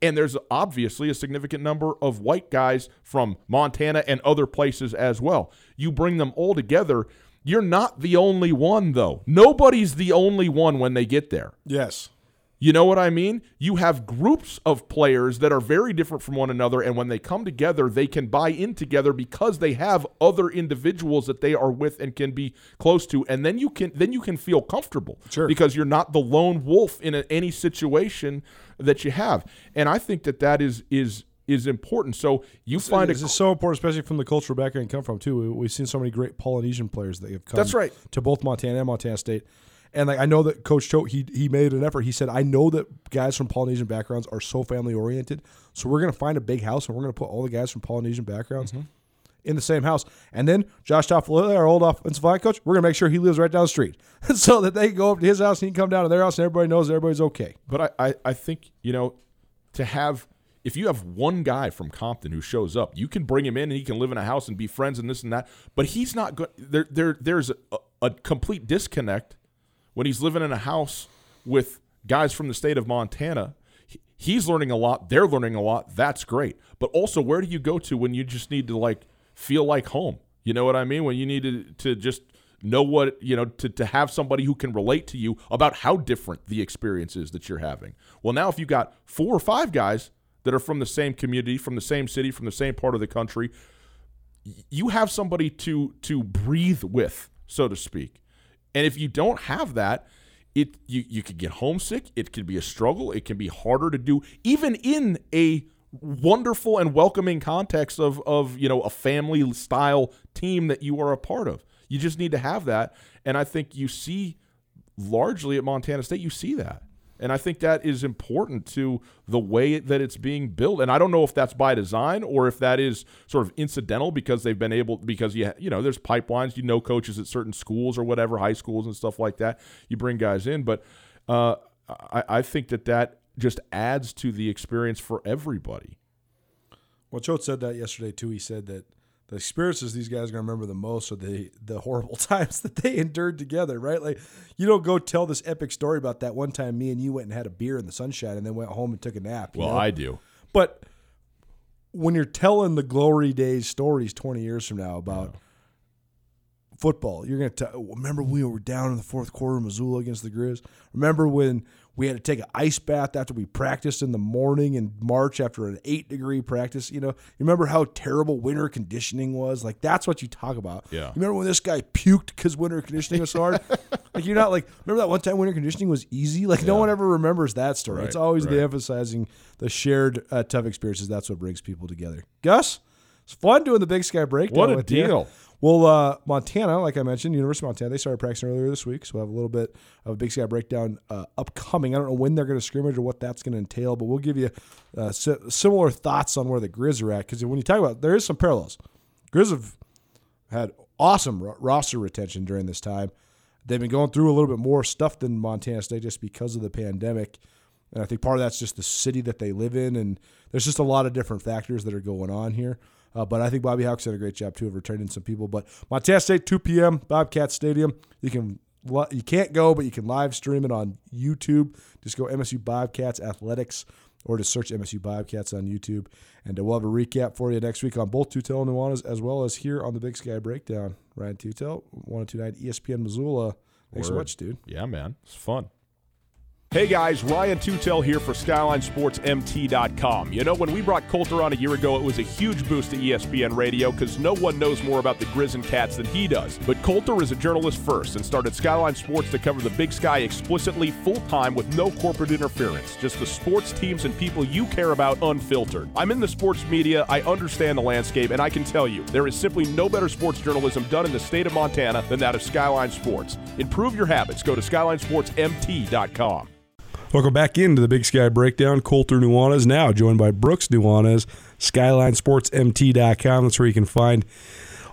And there's obviously a significant number of white guys from Montana and other places as well. You bring them all together. You're not the only one, though. Nobody's the only one when they get there. Yes. You know what I mean? You have groups of players that are very different from one another, and when they come together, they can buy in together because they have other individuals that they are with and can be close to, and then you can feel comfortable. Sure. Because you're not the lone wolf in any situation that you have. And I think that is important. So it's so important, especially from the cultural background you come from too. We've seen so many great Polynesian players that have come. That's right. To both Montana and Montana State. And I know that Coach Choate, he made an effort. He said, I know that guys from Polynesian backgrounds are so family oriented, so we're going to find a big house and we're going to put all the guys from Polynesian backgrounds in the same house. And then Josh Toffoli, our old offensive line coach, we're going to make sure he lives right down the street so that they can go up to his house and he can come down to their house and everybody knows everybody's okay. But I think, if you have one guy from Compton who shows up, you can bring him in and he can live in a house and be friends and this and that, but he's not good. There's a complete disconnect when he's living in a house with guys from the state of Montana. He's learning a lot. They're learning a lot. That's great. But also, where do you go to when you just need to feel like home? You know what I mean? When you need to just know what, to have somebody who can relate to you about how different the experience is that you're having. Well, now if you've got 4 or 5 guys that are from the same community, from the same city, from the same part of the country, you have somebody to breathe with, so to speak. And if you don't have that, you could get homesick. It could be a struggle. It can be harder to do, even in a wonderful and welcoming context of a family-style team that you are a part of. You just need to have that. And I think you see, largely at Montana State, you see that. And I think that is important to the way that it's being built. And I don't know if that's by design or if that is sort of incidental because they've been able, because there's pipelines, coaches at certain schools or whatever, high schools and stuff like that. You bring guys in, but I think that just adds to the experience for everybody. Well, Choate said that yesterday too. He said that the experiences these guys are going to remember the most are the horrible times that they endured together, right? Like, you don't go tell this epic story about that one time me and you went and had a beer in the sunshine and then went home and took a nap. Well, I do. But when you're telling the glory days stories 20 years from now about football, you're going to tell, remember we were down in the fourth quarter in Missoula against the Grizz? Remember when we had to take an ice bath after we practiced in the morning in March after an 8-degree practice. You remember how terrible winter conditioning was? Like, that's what you talk about. Yeah. You remember when this guy puked because winter conditioning was so hard? You're not remember that one time winter conditioning was easy? No one ever remembers that story. Right, it's always the emphasizing the shared tough experiences. That's what brings people together. Gus, it's fun doing the Big Sky Breakdown. What a deal. Well, Montana, like I mentioned, University of Montana, they started practicing earlier this week, so we'll have a little bit of a Big Sky Breakdown upcoming. I don't know when they're going to scrimmage or what that's going to entail, but we'll give you similar thoughts on where the Grizz are at, because when you talk about it, there is some parallels. Grizz have had awesome roster retention during this time. They've been going through a little bit more stuff than Montana State just because of the pandemic, and I think part of that's just the city that they live in, and there's just a lot of different factors that are going on here. But I think Bobby Hawks did a great job, too, of returning some people. But Montana State, 2 p.m., Bobcat Stadium. You can't go, but you can live stream it on YouTube. Just go MSU Bobcats Athletics or just search MSU Bobcats on YouTube. And we'll have a recap for you next week on both Tootell and Nuanez as well as here on the Big Sky Breakdown. Ryan Tootell, 1029 ESPN Missoula. Thanks so much, dude. Yeah, man. It's fun. Hey guys, Ryan Tootell here for SkylineSportsMT.com. You know, when we brought Colter on a year ago, it was a huge boost to ESPN radio because no one knows more about the Grizz and Cats than he does. But Colter is a journalist first and started Skyline Sports to cover the Big Sky explicitly full-time with no corporate interference. Just the sports teams and people you care about unfiltered. I'm in the sports media, I understand the landscape, and I can tell you, there is simply no better sports journalism done in the state of Montana than that of Skyline Sports. Improve your habits. Go to SkylineSportsMT.com. Welcome back into the Big Sky Breakdown. Colter Nuanez now joined by Brooks Nuanez, SkylineSportsMT.com. That's where you can find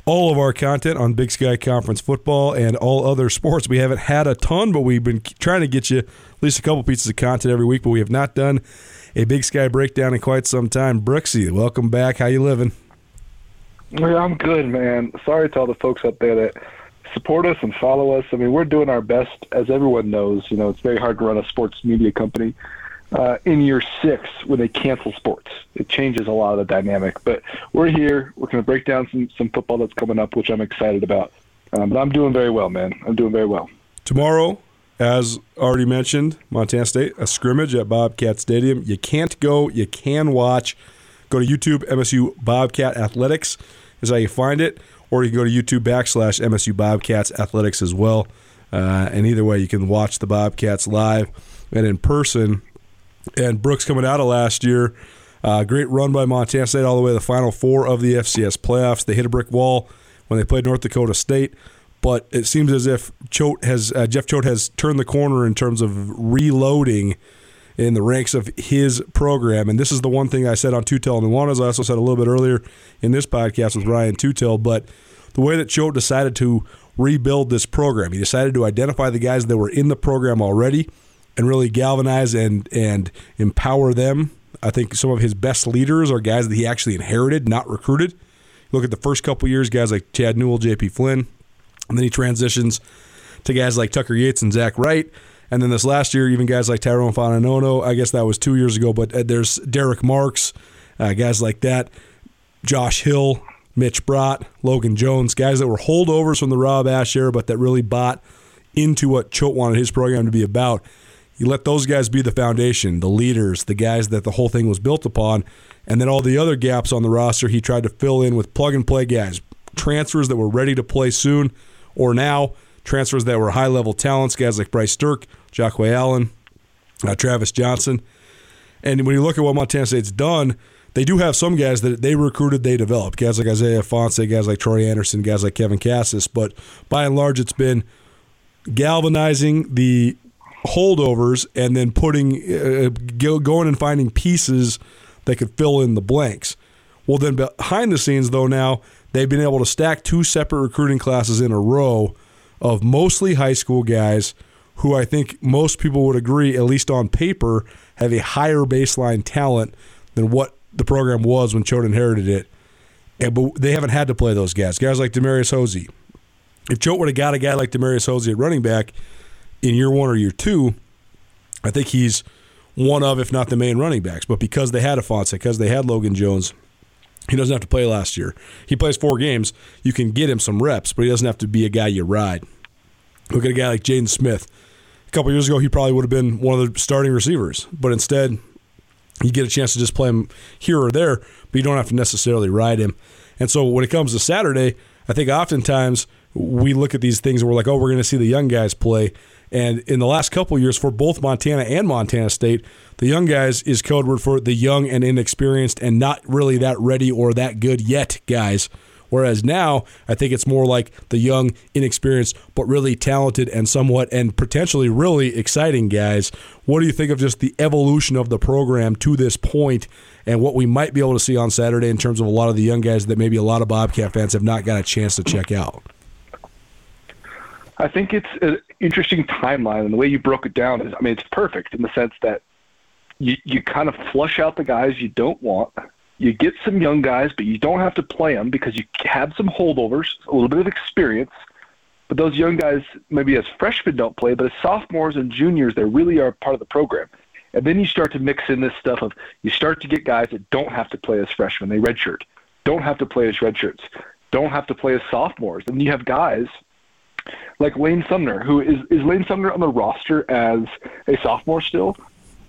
all of our content on Big Sky Conference football and all other sports. We haven't had a ton, but we've been trying to get you at least a couple pieces of content every week, but we have not done a Big Sky Breakdown in quite some time. Brooksy, welcome back. How you living? I'm good, man. Sorry to all the folks up there that support us and follow us. I mean, we're doing our best. As everyone knows, you know, it's very hard to run a sports media company in year six when they cancel sports. It changes a lot of the dynamic. But we're here. We're going to break down some football that's coming up, which I'm excited about. But I'm doing very well, man. I'm doing very well. Tomorrow, as already mentioned, Montana State, a scrimmage at Bobcat Stadium. You can't go. You can watch. Go to YouTube, MSU Bobcat Athletics is how you find it. Or you can go to YouTube.com/MSU Bobcats Athletics as well. And either way, you can watch the Bobcats live and in person. And Brooks, coming out of last year, great run by Montana State all the way to the Final Four of the FCS playoffs. They hit a brick wall when they played North Dakota State. But it seems as if Jeff Choate has turned the corner in terms of reloading in the ranks of his program. And this is the one thing I said on Tootell Nuanez. I also said a little bit earlier in this podcast with Ryan Tootell, but the way that Choate decided to rebuild this program, he decided to identify the guys that were in the program already and really galvanize and empower them. I think some of his best leaders are guys that he actually inherited, not recruited. Look at the first couple years, guys like Chad Newell, JP Flynn, and then he transitions to guys like Tucker Yates and Zach Wright. And then this last year, even guys like Tyrone Fonanono, I guess that was 2 years ago, but there's Derek Marks, guys like that, Josh Hill, Mitch Brott, Logan Jones, guys that were holdovers from the Rob Ash era, but that really bought into what Choate wanted his program to be about. You let those guys be the foundation, the leaders, the guys that the whole thing was built upon, and then all the other gaps on the roster he tried to fill in with plug-and-play guys, transfers that were ready to play soon or now, transfers that were high-level talents, guys like Bryce Sturck, Jacque Allen, Travis Johnson. And when you look at what Montana State's done, they do have some guys that they recruited, they developed, guys like Isaiah Fonseca, guys like Troy Andersen, guys like Kevin Cassis. But by and large, it's been galvanizing the holdovers and then going and finding pieces that could fill in the blanks. Well, then behind the scenes, though, now they've been able to stack two separate recruiting classes in a row of mostly high school guys who I think most people would agree, at least on paper, have a higher baseline talent than what the program was when Choate inherited it. But they haven't had to play those guys. Guys like Demarius Hosey. If Choate would have got a guy like Demarius Hosey at running back in year one or year two, I think he's one of, if not the main running backs. But because they had Afonso, because they had Logan Jones, he doesn't have to play last year. He plays 4 games. You can get him some reps, but he doesn't have to be a guy you ride. Look at a guy like Jaden Smith. A couple years ago, he probably would have been one of the starting receivers, but instead, you get a chance to just play him here or there, but you don't have to necessarily ride him. And so when it comes to Saturday, I think oftentimes we look at these things and we're like, oh, we're going to see the young guys play. And in the last couple of years for both Montana and Montana State, the young guys is code word for the young and inexperienced and not really that ready or that good yet guys. Whereas now, I think it's more like the young, inexperienced, but really talented and somewhat and potentially really exciting guys. What do you think of just the evolution of the program to this point and what we might be able to see on Saturday in terms of a lot of the young guys that maybe a lot of Bobcat fans have not got a chance to check out? I think it's an interesting timeline, and the way you broke it down is, I mean, it's perfect in the sense that you kind of flush out the guys you don't want. You get some young guys, but you don't have to play them because you have some holdovers, a little bit of experience. But those young guys, maybe as freshmen, don't play, but as sophomores and juniors, they really are part of the program. And then you start to mix in this stuff of you start to get guys that don't have to play as freshmen. They redshirt. Don't have to play as redshirts. Don't have to play as sophomores. And you have guys like Lane Sumner, who is Lane Sumner on the roster as a sophomore still?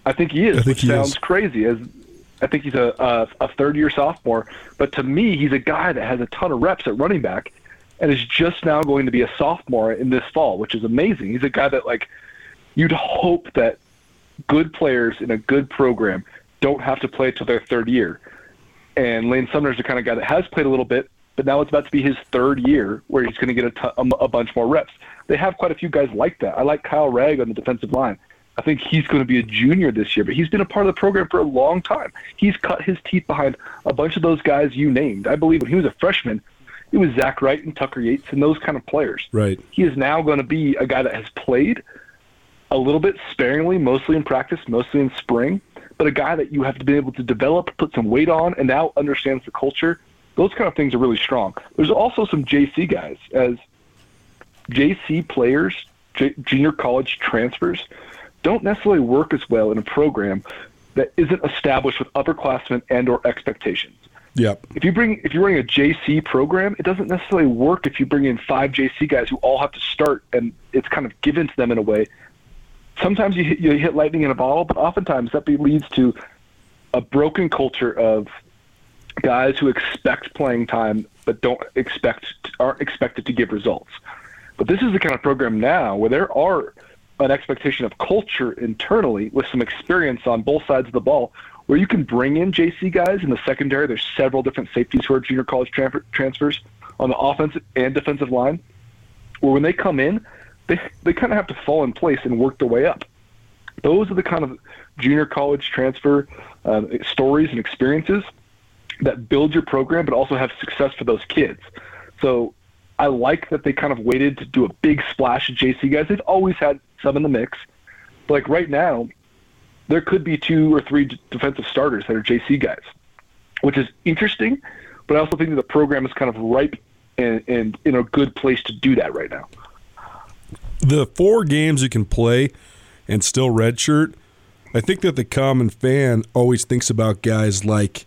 I think he is, which sounds crazy. I think he's a third-year sophomore. But to me, he's a guy that has a ton of reps at running back and is just now going to be a sophomore in this fall, which is amazing. He's a guy that, like, you'd hope that good players in a good program don't have to play until their third year. And Lane Sumner's the kind of guy that has played a little bit, but now it's about to be his third year where he's going to get a bunch more reps. They have quite a few guys like that. I like Kyle Ragg on the defensive line. I think he's going to be a junior this year, but he's been a part of the program for a long time. He's cut his teeth behind a bunch of those guys you named. I believe when he was a freshman, it was Zach Wright and Tucker Yates and those kind of players. Right. He is now going to be a guy that has played a little bit sparingly, mostly in practice, mostly in spring, but a guy that you have to be able to develop, put some weight on, and now understands the culture. Those kind of things are really strong. There's also some JC guys, as JC players, junior college transfers, don't necessarily work as well in a program that isn't established with upperclassmen and or expectations. Yep. If you're running a JC program, it doesn't necessarily work if you bring in five JC guys who all have to start, and it's kind of given to them in a way. Sometimes you hit lightning in a bottle, but oftentimes that leads to a broken culture of guys who expect playing time but aren't expected to give results. But this is the kind of program now where there are an expectation of culture internally with some experience on both sides of the ball where you can bring in JC guys in the secondary. There's several different safeties who are junior college transfers on the offensive and defensive line where when they come in, they kind of have to fall in place and work their way up. Those are the kind of junior college transfer stories and experiences that build your program but also have success for those kids. So I like that they kind of waited to do a big splash of JC guys. They've always had some in the mix. But like right now, there could be two or three defensive starters that are JC guys, which is interesting, but I also think that the program is kind of ripe and in a good place to do that right now. The four games you can play and still redshirt, I think that the common fan always thinks about guys like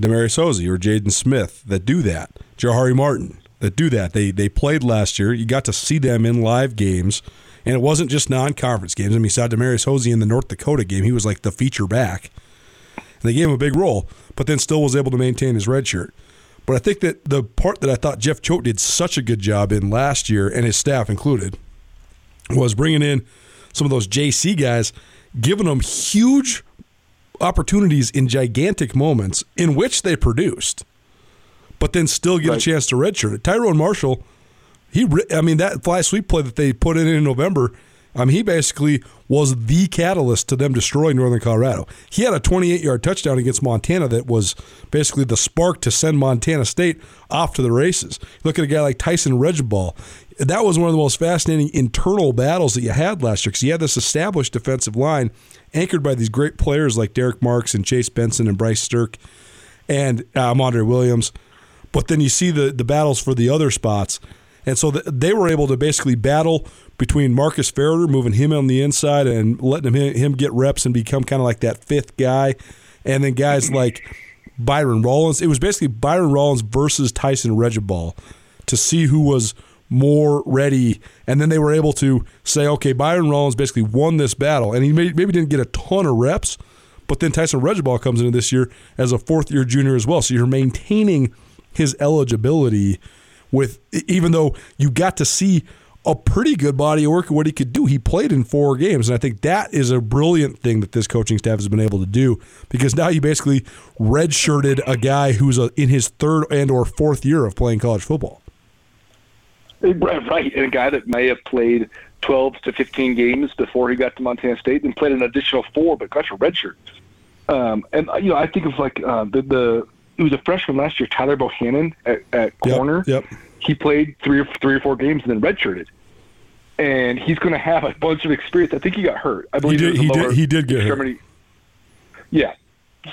Demarius Hosey or Jaden Smith that do that, Jahari Martin that do that. They played last year. You got to see them in live games. And it wasn't just non-conference games. I mean, you saw Demarius Hosey in the North Dakota game. He was like the feature back. And they gave him a big role, but then still was able to maintain his red shirt. But I think that the part that I thought Jeff Choate did such a good job in last year, and his staff included, was bringing in some of those JC guys, giving them huge opportunities in gigantic moments in which they produced, but then still get a chance to redshirt it. Tyrone Marshall, that fly sweep play that they put in November, he basically was the catalyst to them destroying Northern Colorado. He had a 28-yard touchdown against Montana that was basically the spark to send Montana State off to the races. Look at a guy like Tyson Regball. That was one of the most fascinating internal battles that you had last year because you had this established defensive line anchored by these great players like Derek Marks and Chase Benson and Bryce Stirk and Montre Williams. But then you see the battles for the other spots. And so they were able to basically battle between Marcus Farrader, moving him on the inside and letting him get reps and become kind of like that fifth guy. And then guys like Byron Rollins. It was basically Byron Rollins versus Tyson Regball to see who was more ready. And then they were able to say, okay, Byron Rollins basically won this battle. And he maybe didn't get a ton of reps, but then Tyson Regball comes into this year as a fourth-year junior as well. So you're maintaining his eligibility with, even though you got to see a pretty good body of work of what he could do. He played in four games, and I think that is a brilliant thing that this coaching staff has been able to do because now you basically redshirted a guy who's in his third and or fourth year of playing college football. Right, and a guy that may have played 12 to 15 games before he got to Montana State and played an additional four, but got a redshirt. I think of like it was a freshman last year, Tyler Bohannon at corner. Yep. He played three or four games and then redshirted. And he's going to have a bunch of experience. I think he got hurt. I believe he did get hurt. Yeah.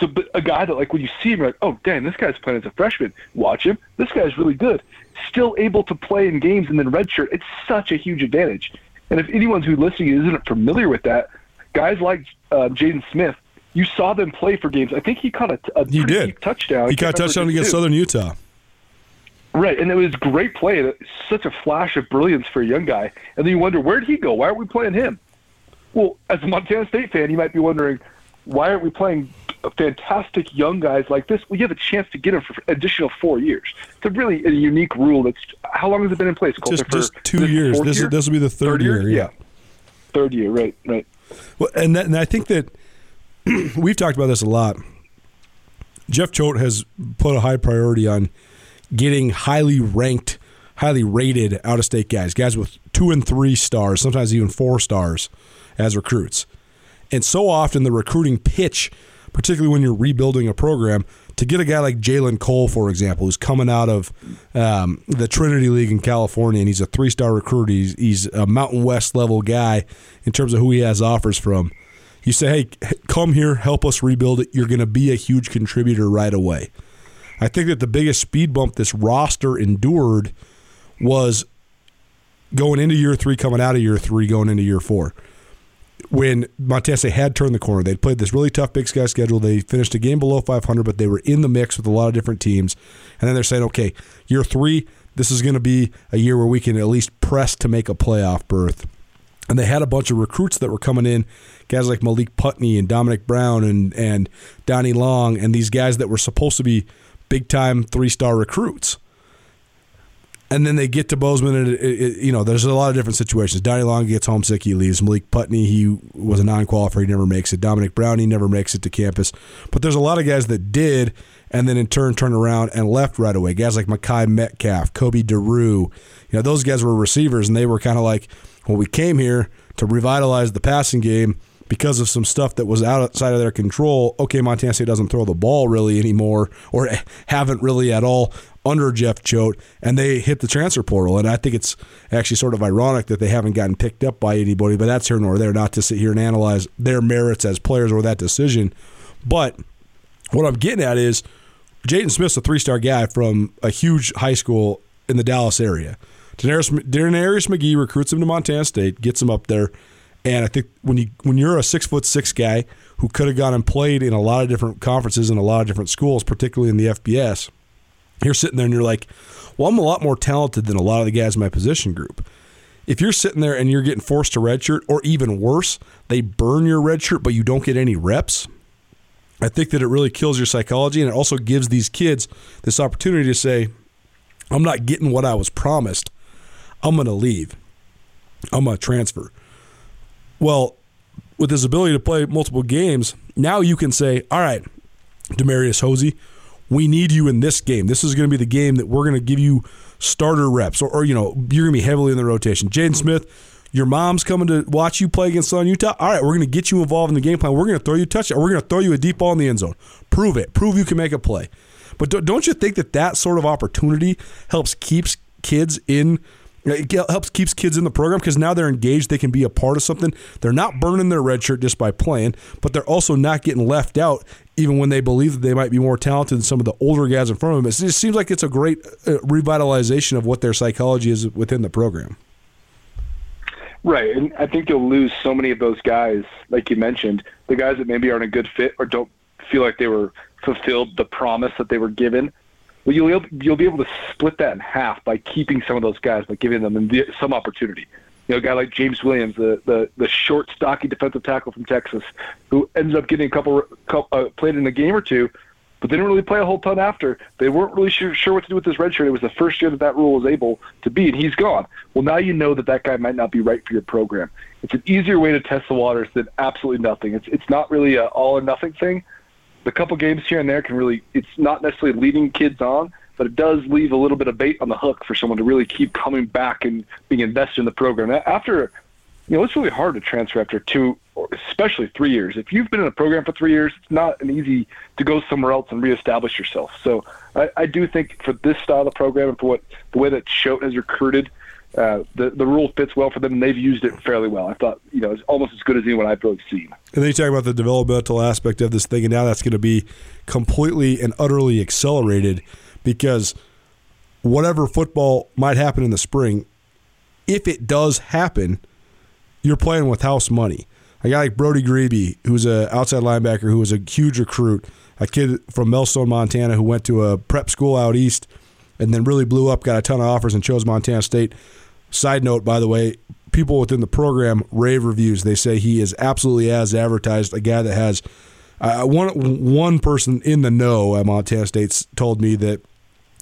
So but a guy that, like, when you see him, you're like, oh, damn, this guy's playing as a freshman. Watch him. This guy's really good. Still able to play in games and then redshirt. It's such a huge advantage. And if anyone who's listening isn't familiar with that, guys like Jaden Smith, you saw them play for games. I think he caught a pretty deep touchdown. He caught a touchdown against Southern Utah. Right, and it was great play. Such a flash of brilliance for a young guy. And then you wonder, where'd he go? Why aren't we playing him? Well, as a Montana State fan, you might be wondering, why aren't we playing fantastic young guys like this? Well, you have a chance to get him for an additional 4 years. It's a really unique rule. That's, how long has it been in place, Colter? Just 2 years. This will be the third year. Yeah. Third year, right. Well, and I think that we've talked about this a lot. Jeff Choate has put a high priority on getting highly ranked, highly rated out-of-state guys with 2 and 3 stars, sometimes even 4 stars as recruits. And so often the recruiting pitch, particularly when you're rebuilding a program, to get a guy like Jalen Cole, for example, who's coming out of the Trinity League in California, and he's a 3-star recruit. He's a Mountain West level guy in terms of who he has offers from. You say, hey, come here, help us rebuild it. You're going to be a huge contributor right away. I think that the biggest speed bump this roster endured was going into year 3, coming out of year 3, going into year 4. When Montana State had turned the corner, they'd played this really tough Big Sky schedule. They finished a game below 500, but they were in the mix with a lot of different teams. And then they're saying, okay, year 3, this is going to be a year where we can at least press to make a playoff berth. And they had a bunch of recruits that were coming in, guys like Malik Putney and Dominic Brown and Donnie Long, and these guys that were supposed to be big-time 3-star recruits. And then they get to Bozeman, and there's a lot of different situations. Donnie Long gets homesick, he leaves. Malik Putney, he was a non-qualifier, he never makes it. Dominic Brown, he never makes it to campus. But there's a lot of guys that did, and then in turn turned around and left right away. Guys like Makai Metcalf, Kobe DeRue, those guys were receivers, and they were kind of like, well, we came here to revitalize the passing game because of some stuff that was outside of their control. Okay, Montana State doesn't throw the ball really anymore, or haven't really at all under Jeff Choate, and they hit the transfer portal. And I think it's actually sort of ironic that they haven't gotten picked up by anybody, but that's here nor there, not to sit here and analyze their merits as players or that decision. But what I'm getting at is Jaden Smith's a 3-star guy from a huge high school in the Dallas area. Denarius McGee recruits him to Montana State, gets him up there. And I think when you're a 6'6" guy who could have gone and played in a lot of different conferences and a lot of different schools, particularly in the FBS, you're sitting there and you're like, well, I'm a lot more talented than a lot of the guys in my position group. If you're sitting there and you're getting forced to redshirt, or even worse, they burn your redshirt but you don't get any reps, I think that it really kills your psychology, and it also gives these kids this opportunity to say, I'm not getting what I was promised. I'm going to leave. I'm going to transfer. Well, with his ability to play multiple games, now you can say, all right, Demarius Hosey, we need you in this game. This is going to be the game that we're going to give you starter reps, or you're going to be heavily in the rotation. Jaden Smith, your mom's coming to watch you play against Southern Utah. All right, we're going to get you involved in the game plan. We're going to throw you a touchdown. We're going to throw you a deep ball in the end zone. Prove it. Prove you can make a play. But don't you think that sort of opportunity helps keep kids in the program, because now they're engaged, they can be a part of something. They're not burning their red shirt just by playing, but they're also not getting left out even when they believe that they might be more talented than some of the older guys in front of them. It just seems like it's a great revitalization of what their psychology is within the program. Right, and I think you'll lose so many of those guys, like you mentioned, the guys that maybe aren't a good fit or don't feel like they were fulfilled the promise that they were given. Well, you'll be able to split that in half by keeping some of those guys, by giving them some opportunity. A guy like James Williams, the short, stocky defensive tackle from Texas, who ended up getting played in a game or two, but didn't really play a whole ton after. They weren't really sure what to do with this redshirt. It was the first year that rule was able to be, and he's gone. Well, now you know that guy might not be right for your program. It's an easier way to test the waters than absolutely nothing. It's not really an all-or-nothing thing. The couple games here and there can really – it's not necessarily leading kids on, but it does leave a little bit of bait on the hook for someone to really keep coming back and being invested in the program. After – it's really hard to transfer after 2 or especially 3 years. If you've been in a program for 3 years, it's not an easy to go somewhere else and reestablish yourself. So I do think for this style of program and for the way that Choate has recruited, the rule fits well for them, and they've used it fairly well. I thought, it's almost as good as anyone I've really seen. And then you talk about the developmental aspect of this thing, and now that's going to be completely and utterly accelerated, because whatever football might happen in the spring, if it does happen, you're playing with house money. A guy like Brody Grebe, who's an outside linebacker who was a huge recruit, a kid from Melstone, Montana, who went to a prep school out east, and then really blew up, got a ton of offers, and chose Montana State. Side note, by the way, people within the program rave reviews. They say he is absolutely as advertised, a guy that has one person in the know at Montana State told me that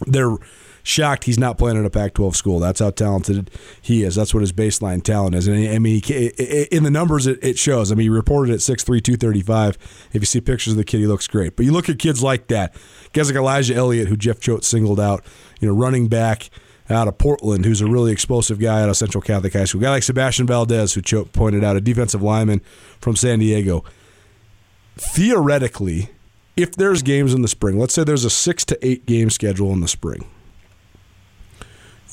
they're shocked he's not playing at a Pac-12 school. That's how talented he is. That's what his baseline talent is. And I mean, in the numbers, it shows. I mean, he reported at 6'3", 235. If you see pictures of the kid, he looks great. But you look at kids like that, guys like Elijah Elliott, who Jeff Choate singled out, running back out of Portland, who's a really explosive guy out of Central Catholic High School. A guy like Sebastian Valdez, who Choate pointed out, a defensive lineman from San Diego. Theoretically, if there's games in the spring, let's say there's a 6 to 8 game schedule in the spring,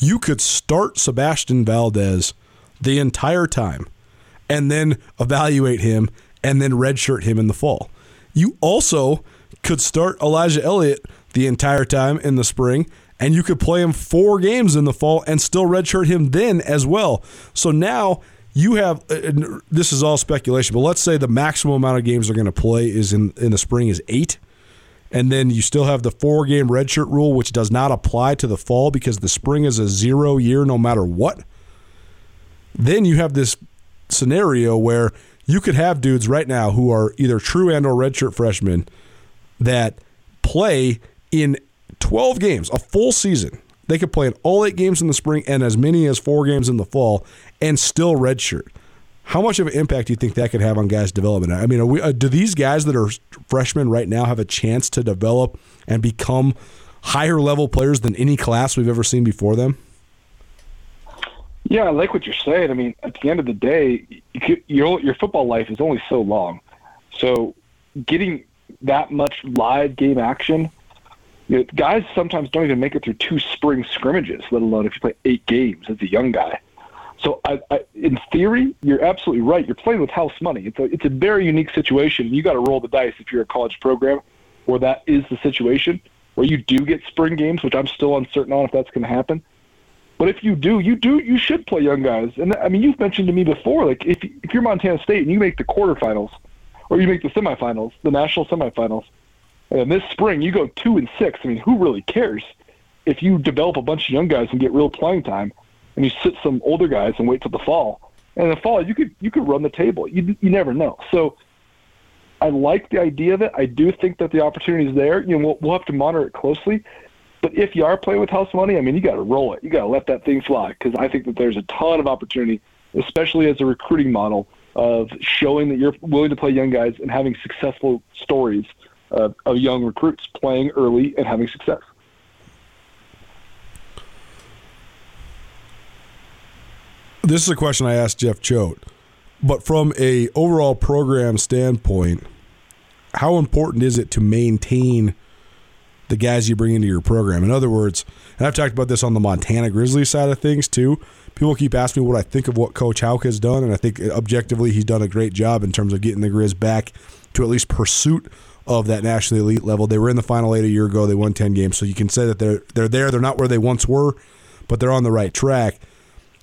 you could start Sebastian Valdez the entire time and then evaluate him and then redshirt him in the fall. You also could start Elijah Elliott the entire time in the spring, and you could play him 4 games in the fall and still redshirt him then as well. So now you have, and this is all speculation, but let's say the maximum amount of games they're going to play is in the spring is 8. And then you still have the 4-game redshirt rule, which does not apply to the fall because the spring is a 0 year no matter what. Then you have this scenario where you could have dudes right now who are either true and or redshirt freshmen that play in 12 games, a full season. They could play in all 8 games in the spring and as many as 4 games in the fall and still redshirt. How much of an impact do you think that could have on guys' development? I mean, do these guys that are freshmen right now have a chance to develop and become higher-level players than any class we've ever seen before them? Yeah, I like what you're saying. I mean, at the end of the day, your football life is only so long. So getting that much live game action, guys sometimes don't even make it through 2 spring scrimmages, let alone if you play 8 games as a young guy. So in theory, you're absolutely right. You're playing with house money. It's a very unique situation. You got to roll the dice if you're a college program, or that is the situation where you do get spring games, which I'm still uncertain on if that's going to happen. But if you do, you should play young guys. And I mean, you've mentioned to me before, like if you're Montana State and you make the quarterfinals, or you make the semifinals, the national semifinals, and then this spring you go 2-6. I mean, who really cares if you develop a bunch of young guys and get real playing time? And you sit some older guys and wait till the fall. And in the fall, you could run the table. You never know. So I like the idea of it. I do think that the opportunity is there. We'll have to monitor it closely. But if you are playing with house money, I mean, you got to roll it. You got to let that thing fly, because I think that there's a ton of opportunity, especially as a recruiting model of showing that you're willing to play young guys and having successful stories of young recruits playing early and having success. This is a question I asked Jeff Choate, but from a overall program standpoint, how important is it to maintain the guys you bring into your program? In other words, and I've talked about this on the Montana Grizzlies side of things too, people keep asking me what I think of what Coach Houck has done, and I think objectively he's done a great job in terms of getting the Grizz back to at least pursuit of that nationally elite level. They were in the Final 8 a year ago. They won 10 games, so you can say that they're there. They're not where they once were, but they're on the right track.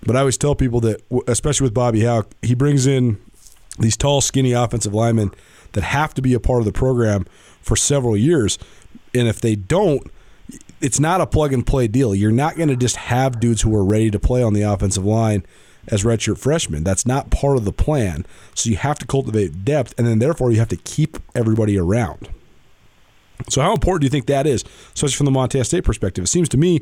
But I always tell people that, especially with Bobby Houck, he brings in these tall, skinny offensive linemen that have to be a part of the program for several years. And if they don't, it's not a plug-and-play deal. You're not going to just have dudes who are ready to play on the offensive line as redshirt freshmen. That's not part of the plan. So you have to cultivate depth, and then therefore you have to keep everybody around. So how important do you think that is, especially from the Montana State perspective? It seems to me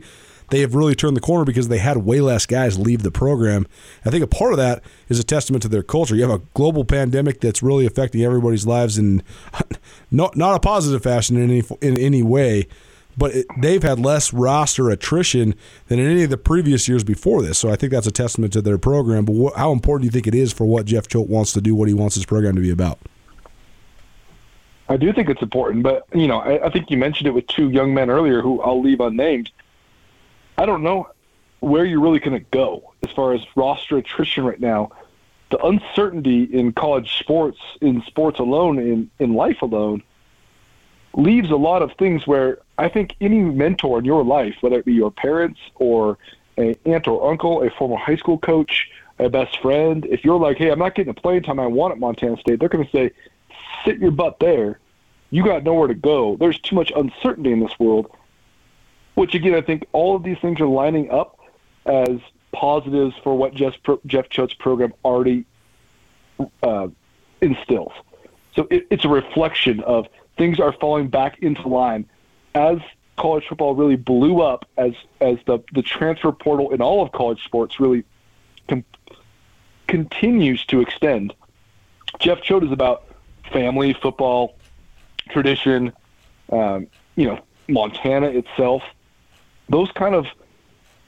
they have really turned the corner because they had way less guys leave the program. I think a part of that is a testament to their culture. You have a global pandemic that's really affecting everybody's lives in not a positive fashion in any way, but they've had less roster attrition than in any of the previous years before this. So I think that's a testament to their program. But how important do you think it is for what Jeff Choate wants to do, what he wants his program to be about? I do think it's important, but I think you mentioned it with 2 young men earlier who I'll leave unnamed. I don't know where you're really going to go as far as roster attrition right now. The uncertainty in college sports, in sports alone, in life alone, leaves a lot of things where I think any mentor in your life, whether it be your parents or an aunt or uncle, a former high school coach, a best friend, if you're like, hey, I'm not getting the playing time I want at Montana State, they're going to say, sit your butt there. You got nowhere to go. There's too much uncertainty in this world. which again, I think all of these things are lining up as positives for what Jeff Choate's program already instills. So it's a reflection of things are falling back into line as college football really blew up, as the transfer portal in all of college sports really continues to extend. Jeff Choate is about family, football, tradition, Montana itself, those kind of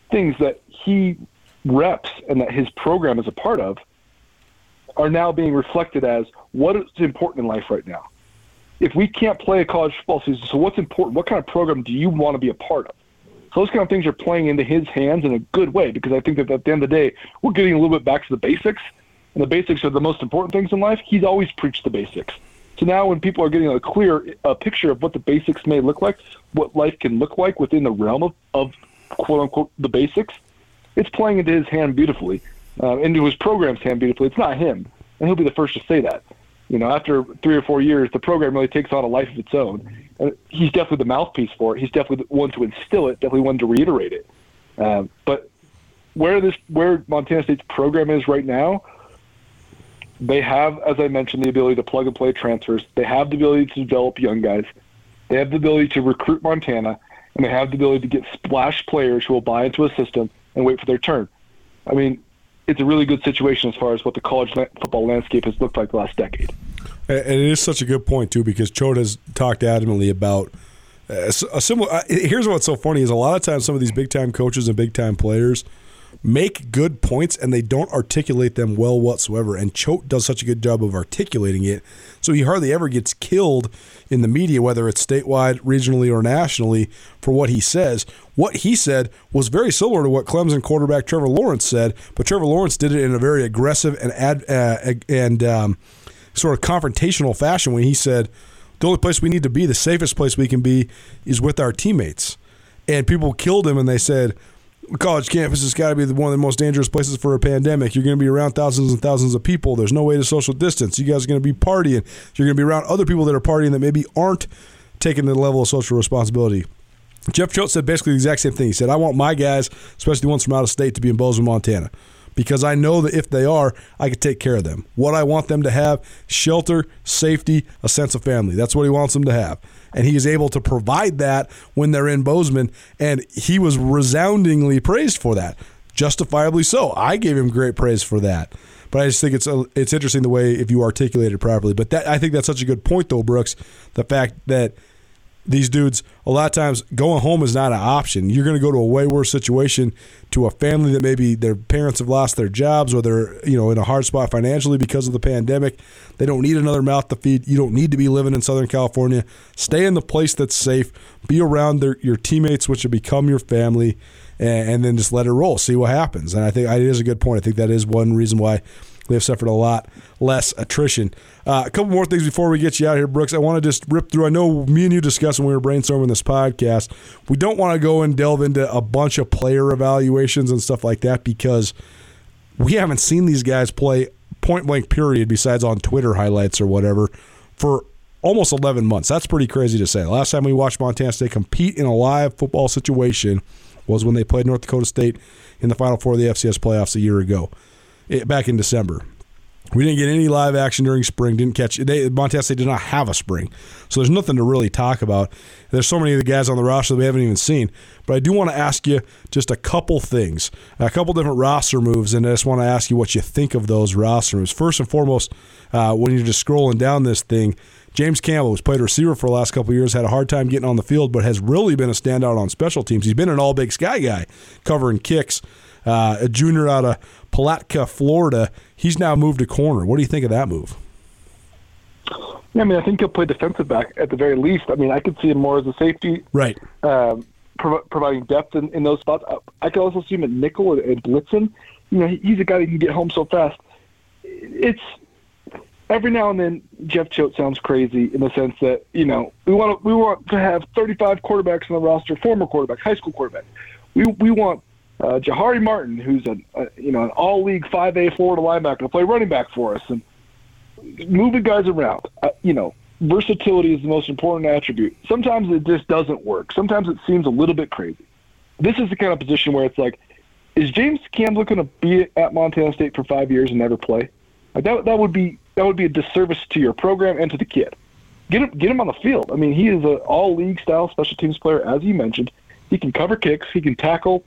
things that he reps and that his program is a part of are now being reflected as what is important in life right now. If we can't play a college football season, so what's important? What kind of program do you want to be a part of? So those kind of things are playing into his hands in a good way, because I think that at the end of the day, we're getting a little bit back to the basics, and the basics are the most important things in life. He's always preached the basics. So now when people are getting a clear picture of what the basics may look like, what life can look like within the realm of quote-unquote the basics, it's playing into his hand beautifully, into his program's hand beautifully. It's not him, and he'll be the first to say that. You know, after 3 or 4 years, the program really takes on a life of its own. And he's definitely the mouthpiece for it. He's definitely one to instill it, definitely one to reiterate it. But where Montana State's program is right now, they have, as I mentioned, the ability to plug and play transfers. They have the ability to develop young guys. They have the ability to recruit Montana, and they have the ability to get splash players who will buy into a system and wait for their turn. I mean, it's a really good situation as far as what the college football landscape has looked like the last decade. And it is such a good point, too, because Choate has talked adamantly about a similar here's what's so funny is a lot of times some of these big-time coaches and big-time players make good points, and they don't articulate them well whatsoever. And Choate does such a good job of articulating it, so he hardly ever gets killed in the media, whether it's statewide, regionally, or nationally, for what he says. What he said was very similar to what Clemson quarterback Trevor Lawrence said, but Trevor Lawrence did it in a very aggressive and sort of confrontational fashion when he said, the only place we need to be, the safest place we can be, is with our teammates. And people killed him, and they said, college campus has got to be one of the most dangerous places for a pandemic. You're going to be around thousands and thousands of people. There's no way to social distance. You guys are going to be partying. You're going to be around other people that are partying that maybe aren't taking the level of social responsibility. Jeff Choate said basically the exact same thing. He said, I want my guys, especially the ones from out of state, to be in Bozeman, Montana, because I know that if they are, I can take care of them. What I want them to have, shelter, safety, a sense of family. That's what he wants them to have. And he is able to provide that when they're in Bozeman, and he was resoundingly praised for that, justifiably so. I gave him great praise for that. But I just think it's interesting the way if you articulate it properly. But that, I think that's such a good point, though, Brooks, the fact that these dudes, a lot of times, going home is not an option. You're going to go to a way worse situation, to a family that maybe their parents have lost their jobs, or they're in a hard spot financially because of the pandemic. They don't need another mouth to feed. You don't need to be living in Southern California. Stay in the place that's safe. Be around your teammates, which will become your family, and then just let it roll. See what happens. And I think it is a good point. I think that is one reason why they've suffered a lot less attrition. A couple more things before we get you out here, Brooks. I want to just rip through. I know me and you discussed when we were brainstorming this podcast, we don't want to go and delve into a bunch of player evaluations and stuff like that, because we haven't seen these guys play point-blank period besides on Twitter highlights or whatever for almost 11 months. That's pretty crazy to say. Last time we watched Montana State compete in a live football situation was when they played North Dakota State in the Final Four of the FCS playoffs a year ago. Back in December. We didn't get any live action during spring. Montana State did not have a spring. So there's nothing to really talk about. There's so many of the guys on the roster that we haven't even seen. But I do want to ask you just a couple things, a couple different roster moves, and I just want to ask you what you think of those roster moves. First and foremost, when you're just scrolling down this thing, James Campbell, who's played receiver for the last couple of years, had a hard time getting on the field, but has really been a standout on special teams. He's been an all-Big Sky guy, covering kicks. A junior out of Palatka, Florida. He's now moved to corner. What do you think of that move? Yeah, I mean, I think he'll play defensive back at the very least. I mean, I could see him more as a safety, right? Providing depth in those spots. I could also see him at nickel and blitzen. You know, he's a guy that can get home so fast. It's every now and then Jeff Choate sounds crazy in the sense that we want to have 35 quarterbacks on the roster, former quarterbacks, high school quarterbacks. We want. Jahari Martin, who's an all-league 5A Florida linebacker, to play running back for us, and moving guys around. versatility is the most important attribute. Sometimes it just doesn't work. Sometimes it seems a little bit crazy. This is the kind of position where it's like, is James Campbell going to be at Montana State for 5 years and never play? Like that would be a disservice to your program and to the kid. Get him on the field. I mean, he is an all-league style special teams player, as you mentioned. He can cover kicks. He can tackle.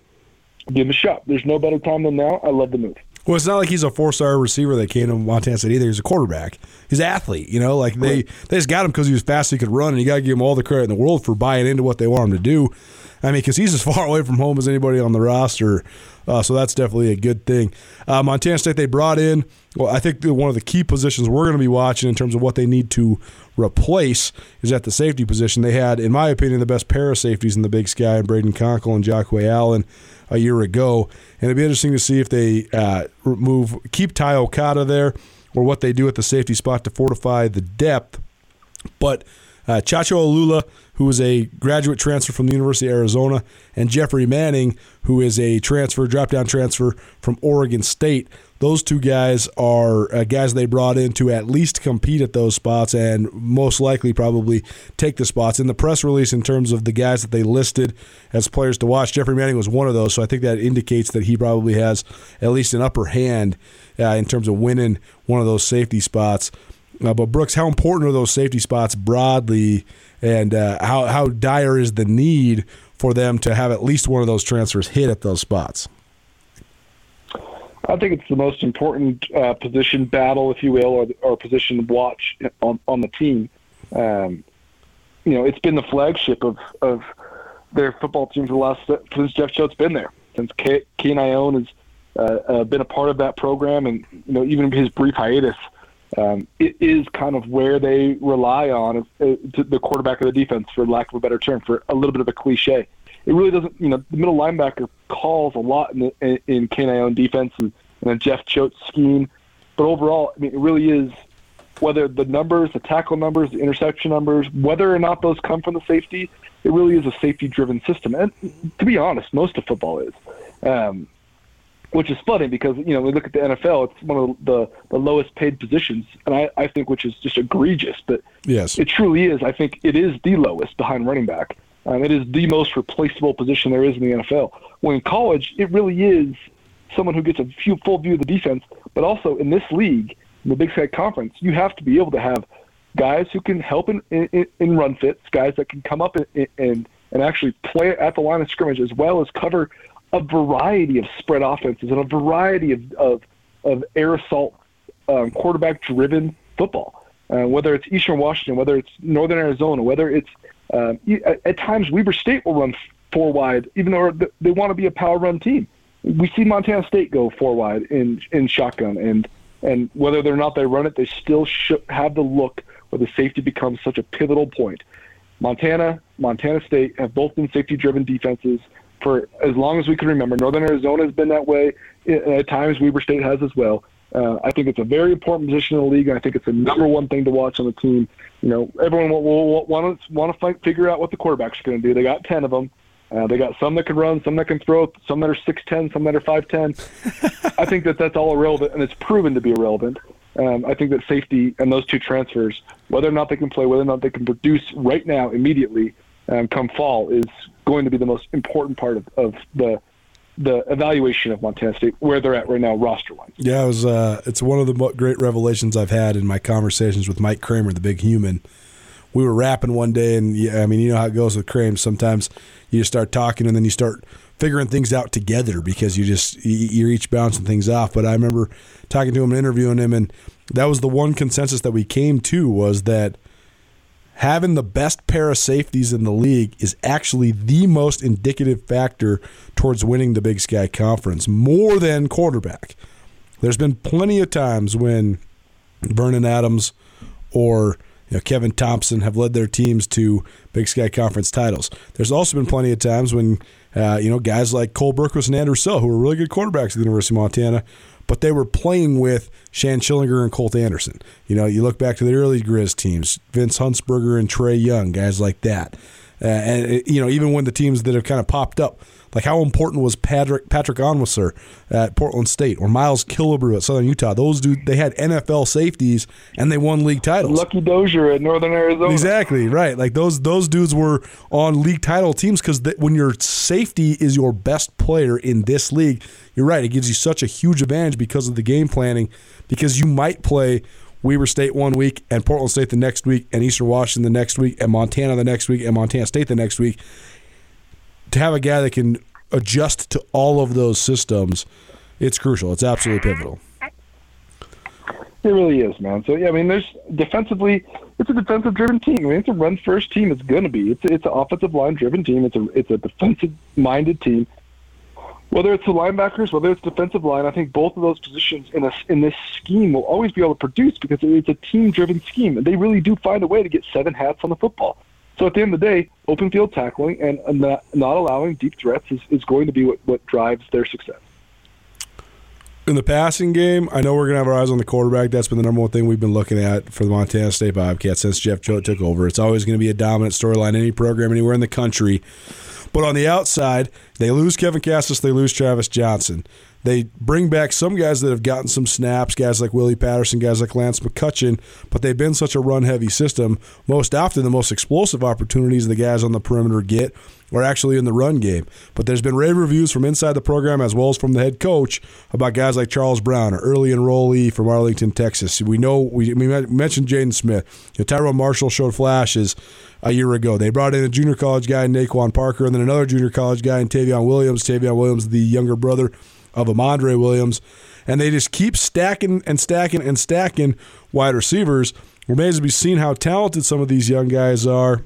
Give him a shot. There's no better time than now. I love the move. Well, it's not like he's a four-star receiver that came to Montana State either. He's a quarterback. He's an athlete. You know, like they just got him because he was fast, he could run, and you got to give him all the credit in the world for buying into what they want him to do. I mean, because he's as far away from home as anybody on the roster, so that's definitely a good thing. Montana State, they brought in, well, I think one of the key positions we're going to be watching in terms of what they need to replace is at the safety position. They had, in my opinion, the best pair of safeties in the Big Sky, and Braden Conkle and Jacque Allen a year ago. And it'd be interesting to see if they keep Ty Okada there or what they do at the safety spot to fortify the depth. But Chacho Alula, who is a graduate transfer from the University of Arizona, and Jeffrey Manning, who is a drop-down transfer from Oregon State. Those two guys are guys they brought in to at least compete at those spots and most likely probably take the spots. In the press release, in terms of the guys that they listed as players to watch, Jeffrey Manning was one of those, so I think that indicates that he probably has at least an upper hand in terms of winning one of those safety spots. But, Brooks, how important are those safety spots broadly, and how dire is the need for them to have at least one of those transfers hit at those spots? I think it's the most important position battle, if you will, or position watch on the team. You know, it's been the flagship of their football team since Jeff Choate's been there, since Kane Ione has been a part of that program, and you know, even his brief hiatus. It is kind of where they rely on the quarterback of the defense, for lack of a better term, for a little bit of a cliche. It really doesn't, you know, the middle linebacker calls a lot in Kane Ione defense and a Jeff Choate scheme. But overall, I mean, it really is, whether the numbers, the tackle numbers, the interception numbers, whether or not those come from the safety, it really is a safety-driven system. And to be honest, most of football is. Which is funny because, you know, we look at the NFL, it's one of the lowest paid positions, and I think, which is just egregious, but yes, it truly is. I think it is the lowest behind running back. It is the most replaceable position there is in the NFL. When in college, it really is someone who gets a full view of the defense, but also in this league, in the Big Sky Conference, you have to be able to have guys who can help in run fits, guys that can come up and actually play at the line of scrimmage as well as cover a variety of spread offenses and a variety of air assault quarterback-driven football, whether it's Eastern Washington, whether it's Northern Arizona, whether it's at times Weber State will run four wide, even though they want to be a power run team. We see Montana State go four wide in shotgun, and whether or not they run it, they still have the look where the safety becomes such a pivotal point. Montana State have both been safety-driven defenses for as long as we can remember. Northern Arizona has been that way. At times, Weber State has as well. I think it's a very important position in the league, and I think it's the number one thing to watch on the team. You know, everyone will want to figure out what the quarterbacks are going to do. They got 10 of them. They got some that can run, some that can throw, some that are 6'10", some that are 5'10". I think that's all irrelevant, and it's proven to be irrelevant. I think that safety and those two transfers, whether or not they can play, whether or not they can produce right now, immediately, come fall, is going to be the most important part of the evaluation of Montana State, where they're at right now, roster-wise. Yeah, it's one of the great revelations I've had in my conversations with Mike Kramer, the big human. We were rapping one day, and I mean, you know how it goes with Kramer. Sometimes you just start talking, and then you start figuring things out together because you're each bouncing things off. But I remember talking to him and interviewing him, and that was the one consensus that we came to, was that having the best pair of safeties in the league is actually the most indicative factor towards winning the Big Sky Conference, more than quarterback. There's been plenty of times when Vernon Adams or Kevin Thompson have led their teams to Big Sky Conference titles. There's also been plenty of times when guys like Cole Berquist and Andrew Sell, who were really good quarterbacks at the University of Montana, but they were playing with Shan Schillinger and Colter Andersen. You look back to the early Grizz teams, Vince Huntsberger and Trey Young, guys like that. and you know, even when the teams that have kind of popped up, like how important was Patrick Onwuser at Portland State or Miles Killebrew at Southern Utah? Those dudes, they had NFL safeties and they won league titles. Lucky Dozier at Northern Arizona. Exactly, right. Like those dudes were on league title teams because when your safety is your best player in this league, you're right, it gives you such a huge advantage because of the game planning, because you might play Weber State one week and Portland State the next week and Eastern Washington the next week and Montana the next week and Montana State the next week. To have a guy that can adjust to all of those systems, it's crucial. It's absolutely pivotal. It really is, man. So, yeah, I mean, there's defensively, it's a defensive-driven team. I mean, it's a run-first team. It's going to be. It's an offensive-line-driven team. It's a defensive-minded team. Whether it's the linebackers, whether it's defensive line, I think both of those positions in this scheme will always be able to produce because it's a team-driven scheme, and they really do find a way to get seven hats on the football. So at the end of the day, open field tackling and not allowing deep threats is going to be what drives their success. In the passing game, I know we're going to have our eyes on the quarterback. That's been the number one thing we've been looking at for the Montana State Bobcats since Jeff Choate took over. It's always going to be a dominant storyline, any program, anywhere in the country. But on the outside, they lose Kevin Cassis, they lose Travis Johnson. They bring back some guys that have gotten some snaps, guys like Willie Patterson, guys like Lance McCutcheon, but they've been such a run-heavy system. Most often, the most explosive opportunities the guys on the perimeter get are actually in the run game. But there's been rave reviews from inside the program as well as from the head coach about guys like Charles Brown, an early enrollee from Arlington, Texas. We know we mentioned Jaden Smith. Tyrone Marshall showed flashes a year ago. They brought in a junior college guy, Naquan Parker, and then another junior college guy in Tavion Williams. Tavion Williams, the younger brother of Amandre Williams, and they just keep stacking and stacking and stacking wide receivers. We're amazed to be seeing how talented some of these young guys are.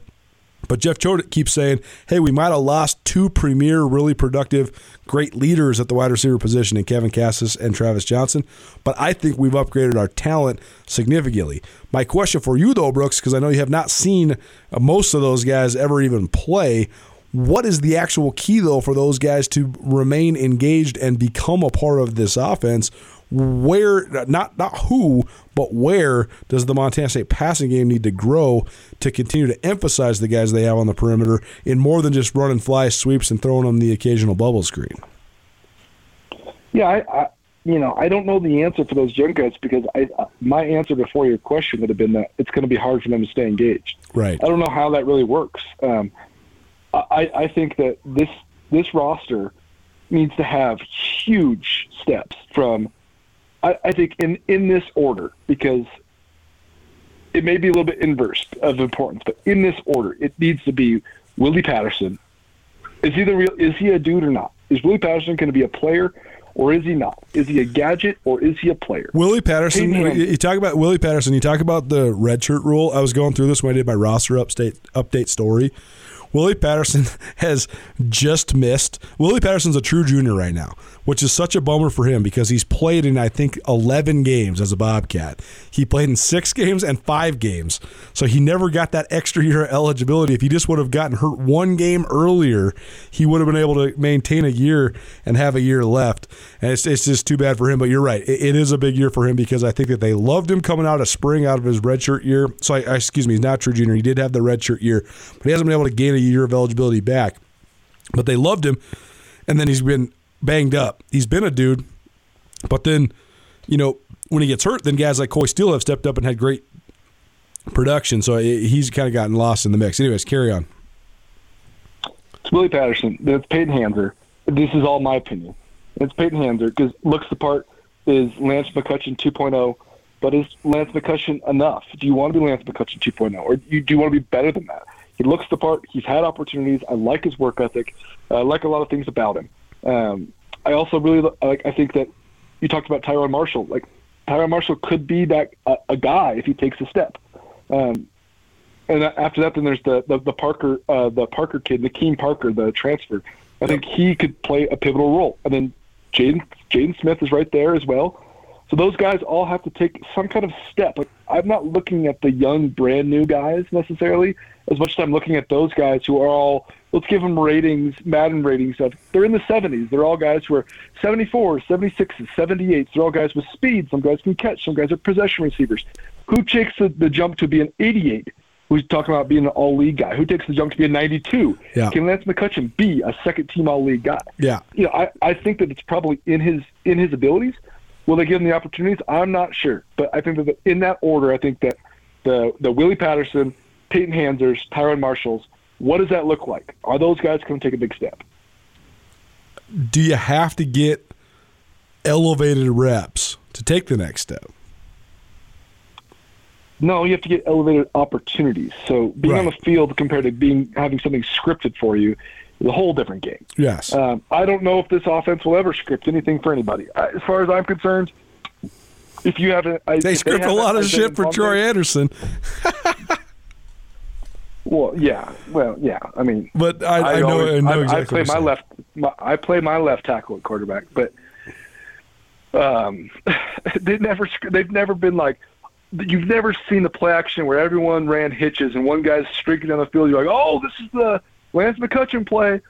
But Jeff Choate keeps saying, hey, we might have lost two premier, really productive, great leaders at the wide receiver position in Kevin Cassis and Travis Johnson, but I think we've upgraded our talent significantly. My question for you, though, Brooks, because I know you have not seen most of those guys ever even play, what is the actual key, though, for those guys to remain engaged and become a part of this offense? Where, not who, but where does the Montana State passing game need to grow to continue to emphasize the guys they have on the perimeter in more than just run and fly sweeps and throwing them the occasional bubble screen? Yeah, I don't know the answer for those young guys because my answer before your question would have been that it's going to be hard for them to stay engaged. Right. I don't know how that really works. I think that this roster needs to have huge steps from, I think, in this order, because it may be a little bit inverse of importance, but in this order, it needs to be Willie Patterson. Is he a dude or not? Is Willie Patterson going to be a player or is he not? Is he a gadget or is he a player? Willie Patterson, you talk about Willie Patterson, you talk about the redshirt rule. I was going through this when I did my roster update story. Willie Patterson has just missed. Willie Patterson's a true junior right now, which is such a bummer for him because he's played in, I think, 11 games as a Bobcat. He played in 6 games and 5 games. So he never got that extra year of eligibility. If he just would have gotten hurt one game earlier, he would have been able to maintain a year and have a year left. And it's just too bad for him. But you're right. It is a big year for him because I think that they loved him coming out of spring, out of his redshirt year. So, excuse me, he's not true junior. He did have the redshirt year, but he hasn't been able to gain a year of eligibility back. But they loved him, and then he's been banged up. He's been a dude, but then, you know, when he gets hurt, then guys like Coy Steele have stepped up and had great production, so he's kind of gotten lost in the mix. Anyways, carry on. It's Willie Patterson. That's Peyton Hanser. This is all my opinion. It's Peyton Hanser because looks the part is Lance McCutcheon 2.0, but is Lance McCutcheon enough? Do you want to be Lance McCutcheon 2.0, or do you want to be better than that? He looks the part. He's had opportunities. I like his work ethic. I like a lot of things about him. I also really like. I think that you talked about Tyrone Marshall. Like Tyrone Marshall could be that a guy if he takes a step. And after that, then there's the Parker kid, Nakeem Parker, the transfer. I think he could play a pivotal role. And then Jaden Smith is right there as well. So those guys all have to take some kind of step. Like I'm not looking at the young, brand new guys necessarily as much as I'm looking at those guys who are all, let's give them ratings, Madden ratings. They're in the 70s. They're all guys who are 74s, 76s, 78s. They're all guys with speed. Some guys can catch. Some guys are possession receivers. Who takes the jump to be an 88? who's talking about being an all-league guy? Who takes the jump to be a 92? Yeah. Can Lance McCutcheon be a second-team all-league guy? Yeah. You know, I think that it's probably in his abilities. Will they give him the opportunities? I'm not sure. But I think that in that order, I think that the Willie Patterson, Peyton Hansers, Tyron Marshalls, what does that look like? Are those guys going to take a big step? Do you have to get elevated reps to take the next step? No, you have to get elevated opportunities. So being on the field compared to having something scripted for you is a whole different game. Yes. I don't know if this offense will ever script anything for anybody. As far as I'm concerned, if you haven't – they script a lot of shit for Troy Andersen. Well, yeah. I mean, but I know exactly. I play my left tackle at quarterback, but they've never been like. You've never seen the play action where everyone ran hitches and one guy's streaking down the field. You're like, oh, this is the Lance McCutcheon play.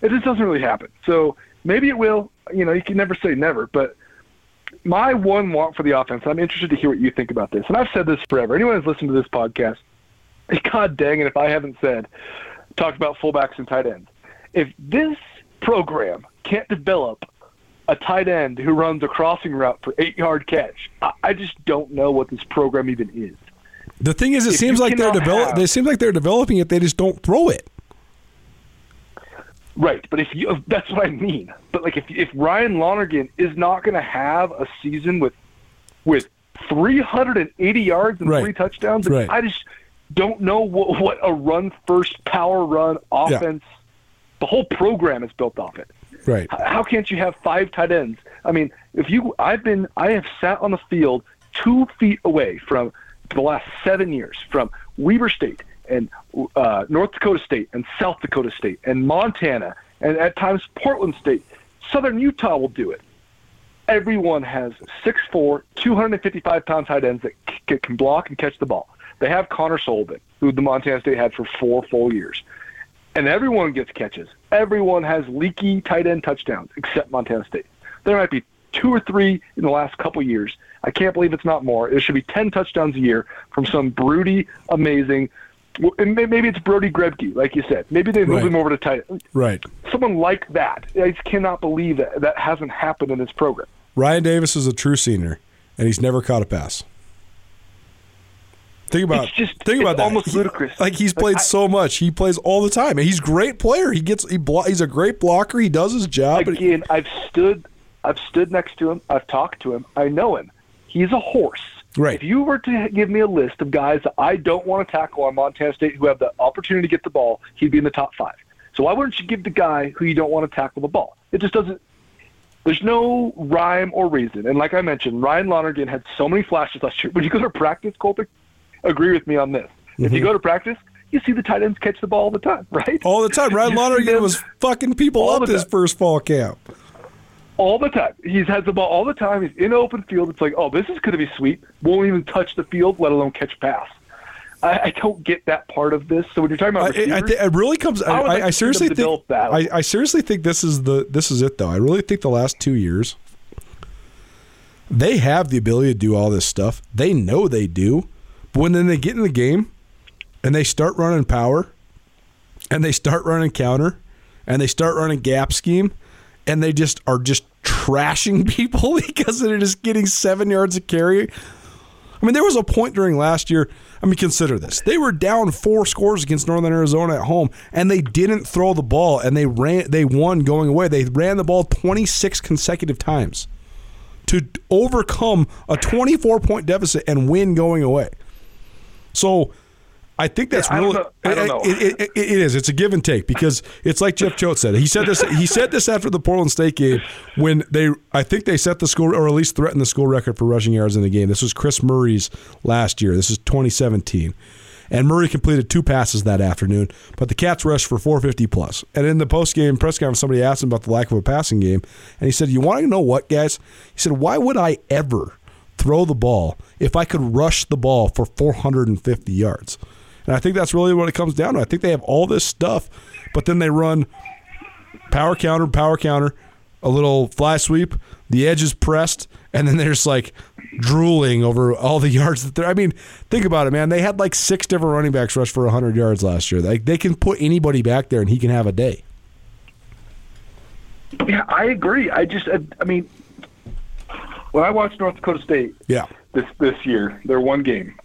It just doesn't really happen. So maybe it will. You know, you can never say never. But my one want for the offense, I'm interested to hear what you think about this. And I've said this forever. Anyone who's listened to this podcast, God dang it if I haven't talked about fullbacks and tight ends. If this program can't develop a tight end who runs a crossing route for 8-yard catch, I just don't know what this program even is. The thing is, it seems like they're developing it. They just don't throw it. Right, but that's what I mean. But like, if Ryan Lonergan is not going to have a season with 380 yards and 3 touchdowns, right. I just don't know what a run-first power run offense. Yeah. The whole program is built off it. Right. How can't you have 5 tight ends? I mean, I have sat on the field 2 feet away for the last 7 years from Weber State and North Dakota State and South Dakota State and Montana and at times Portland State. Southern Utah will do it. Everyone has 6'4", 255-pound tight ends that can block and catch the ball. They have Connor Sullivan, who the Montana State had for 4 full years. And everyone gets catches. Everyone has leaky tight end touchdowns except Montana State. There might be 2 or 3 in the last couple years. I can't believe it's not more. There should be 10 touchdowns a year from some broody, amazing – and maybe it's Brody Grebe, like you said. Maybe they move him over to tight end. Right. Someone like that. I just cannot believe that hasn't happened in this program. Ryan Davis is a true senior, and he's never caught a pass. Think about that. Almost ludicrous. He's played so much. He plays all the time. And he's a great player. He's a great blocker. He does his job. Again, I've stood next to him. I've talked to him. I know him. He's a horse. Right. If you were to give me a list of guys that I don't want to tackle on Montana State who have the opportunity to get the ball, he'd be in the top 5. So why wouldn't you give the guy who you don't want to tackle the ball? It just doesn't. There's no rhyme or reason. And like I mentioned, Ryan Lonergan had so many flashes last year. When you go to practice, Colter, agree with me on this. If you go to practice, you see the tight ends catch the ball all the time, right? All the time. Ryan Lonergan was fucking people up this first fall camp. All the time. He's had the ball all the time. He's in open field. It's like, oh, this is going to be sweet. Won't even touch the field, let alone catch pass. I don't get that part of this. So when you're talking about receivers, it really comes. I seriously think this is it though. I really think the last 2 years they have the ability to do all this stuff. They know they do. But when then they get in the game and they start running power and they start running counter and they start running gap scheme and they just are just trashing people because they're just getting 7 yards of carry. I mean, there was a point during last year. I mean, consider this. They were down 4 scores against Northern Arizona at home and they didn't throw the ball and they won going away. They ran the ball 26 consecutive times to overcome a 24-point deficit and win going away. So I think that's really – I don't know. It is. It's a give and take because it's like Jeff Choate said. He said this after the Portland State game when I think they set the school – or at least threatened the school record for rushing yards in the game. This was Chris Murray's last year. This is 2017. And Murray completed 2 passes that afternoon, but the Cats rushed for 450+. And in the postgame press conference, somebody asked him about the lack of a passing game, and he said, you want to know what, guys? He said, why would I ever throw the ball if I could rush the ball for 450 yards? And I think that's really what it comes down to. I think they have all this stuff, but then they run power counter, a little fly sweep, the edge is pressed, and then they're just like drooling over all the yards that they're. I mean, think about it, man. They had like 6 different running backs rush for 100 yards last year. Like, they can put anybody back there, and he can have a day. Yeah, I agree. I mean, when I watched North Dakota State, this year, their one game,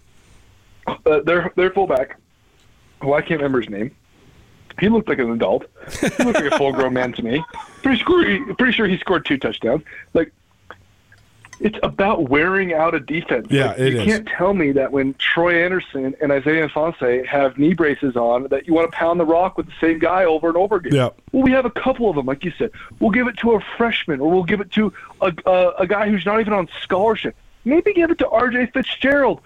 their fullback, who I can't remember his name, he looked like an adult. He looked like a full-grown man to me. Pretty sure he scored 2 touchdowns. Like, it's about wearing out a defense. Yeah, like, you can't tell me that when Troy Andersen and Isaiah Fonseca have knee braces on that you want to pound the rock with the same guy over and over again. Yeah. Well, we have a couple of them, like you said. We'll give it to a freshman, or we'll give it to a guy who's not even on scholarship. Maybe give it to R.J. Fitzgerald.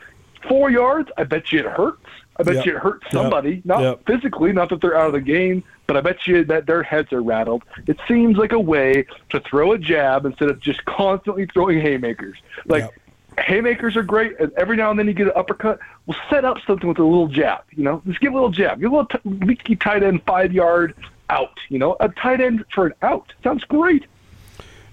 4 yards, I bet you it hurts. I bet you it hurts somebody, not physically, not that they're out of the game, but I bet you that their heads are rattled. It seems like a way to throw a jab instead of just constantly throwing haymakers. Like, haymakers are great, and every now and then you get an uppercut. We'll set up something with a little jab, you know? Just give a little jab. Give a little leaky tight end 5-yard out, you know? A tight end for an out. Sounds great.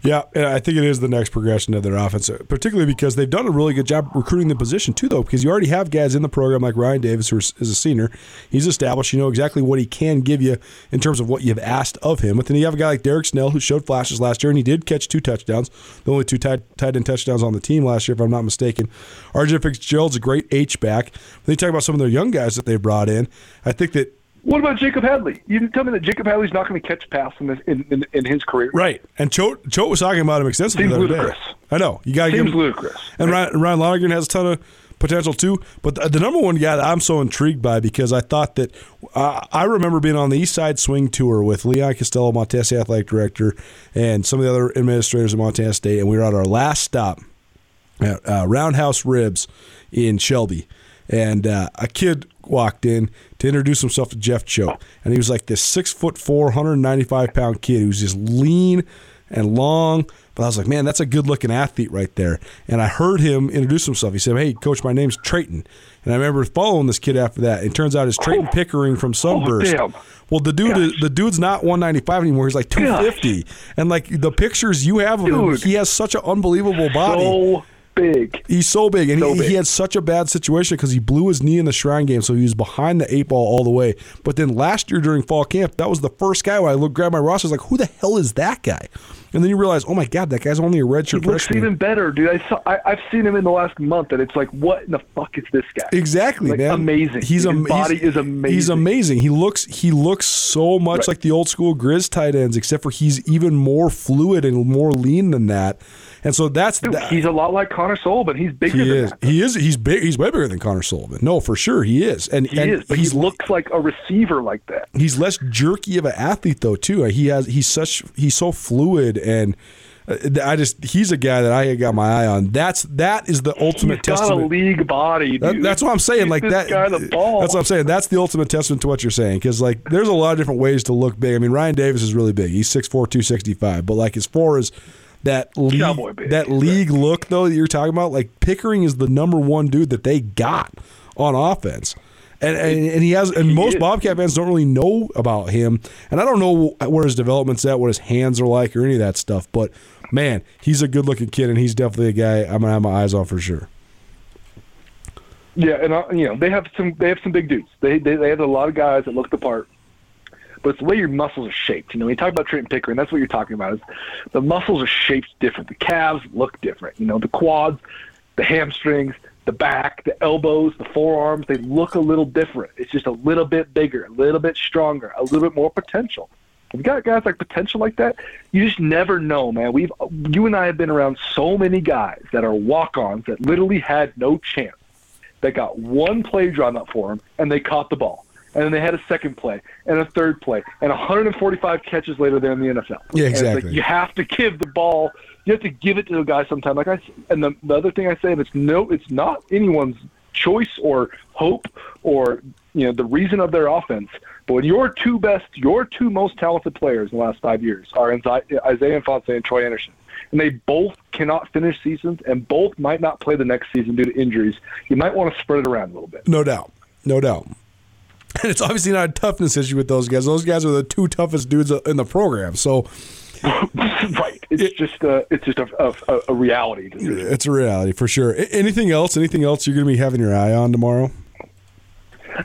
Yeah, and I think it is the next progression of their offense, particularly because they've done a really good job recruiting the position too, though, because you already have guys in the program like Ryan Davis, who is a senior. He's established, you know exactly what he can give you in terms of what you've asked of him. But then you have a guy like Derek Snell, who showed flashes last year, and he did catch 2 touchdowns, the only 2 tight end touchdowns on the team last year, if I'm not mistaken. R.J. Fitzgerald's a great H-back. When you talk about some of their young guys that they brought in, I think that. What about Jacob Hadley? You didn't tell me that Jacob Hadley's not going to catch a pass in his career. Right. And Choate was talking about him extensively the other day. I know. You got to give him ludicrous. And Ryan Lonergan has a ton of potential too. But the number one guy that I'm so intrigued by, because I thought that I remember being on the East Side Swing Tour with Leon Costello, Montana State Athletic Director, and some of the other administrators at Montana State, and we were at our last stop at Roundhouse Ribs in Shelby. And a kid walked in to introduce himself to Jeff Choate. And he was like this 6'4", 195-pound kid who was just lean and long. But I was like, man, that's a good-looking athlete right there. And I heard him introduce himself. He said, hey, Coach, my name's Trayton. And I remember following this kid after that. It turns out it's Trayton Pickering from Sunburst. Oh, well, the dude's not 195 anymore. He's like 250. Gosh. And like the pictures you have of him, he has such an unbelievable body. Big. He's so big, and he had such a bad situation because he blew his knee in the Shrine game, so he was behind the 8 ball all the way. But then last year during fall camp, that was the first guy when I grabbed my roster. I was like, who the hell is that guy? And then you realize, oh, my God, that guy's only a redshirt freshman. He looks even better, dude. I've seen him in the last month, and it's like, what in the fuck is this guy? Exactly, like, man. Amazing. His body is amazing. He's amazing. He looks so much like the old school Grizz tight ends, except for he's even more fluid and more lean than that. And so that's that. He's a lot like Connor Sullivan. He's bigger than that. He is. He's big. He's way bigger than Connor Sullivan. No, for sure he is. And he is. But he looks like a receiver like that. He's less jerky of an athlete though too. He's so fluid. And he's a guy that I got my eye on. That is the ultimate testament. He's got a league body, dude. That's what I'm saying. He's like that guy the ball. That's what I'm saying. That's the ultimate testament to what you're saying, because like there's a lot of different ways to look big. I mean, Ryan Davis is really big. He's 6'4", 265. But like as far as that league look though that you're talking about, like Pickering is the number one dude that they got on offense. And most Bobcat fans don't really know about him. And I don't know where his development's at, what his hands are like, or any of that stuff. But, man, he's a good-looking kid, and he's definitely a guy I'm going to have my eyes on for sure. Yeah, and, they have some big dudes. They have a lot of guys that look the part. But it's the way your muscles are shaped. You know, when you talk about Trayton Pickering, that's what you're talking about. Is the muscles are shaped different. The calves look different. You know, the quads, the hamstrings, the back, the elbows, the forearms, they look a little different. It's just a little bit bigger, a little bit stronger, a little bit more potential. We've got guys like potential like that. You just never know, man. You and I have been around so many guys that are walk-ons that literally had no chance. They got one play drawn up for them, and they caught the ball. And then they had a second play and a third play. And 145 catches later, they're in the NFL. Yeah, exactly. Like, you have to give the ball. You have to give it to a guy sometime. Like the other thing I say, and it's not anyone's choice or hope or the reason of their offense. But when your two most talented players in the last 5 years are Isaiah Fonseca and Troy Andersen, and they both cannot finish seasons and both might not play the next season due to injuries, you might want to spread it around a little bit. No doubt. And it's obviously not a toughness issue with those guys. Those guys are the two toughest dudes in the program. So Right. It's just a reality. It's a reality for sure. Anything else? Anything else you're going to be having your eye on tomorrow?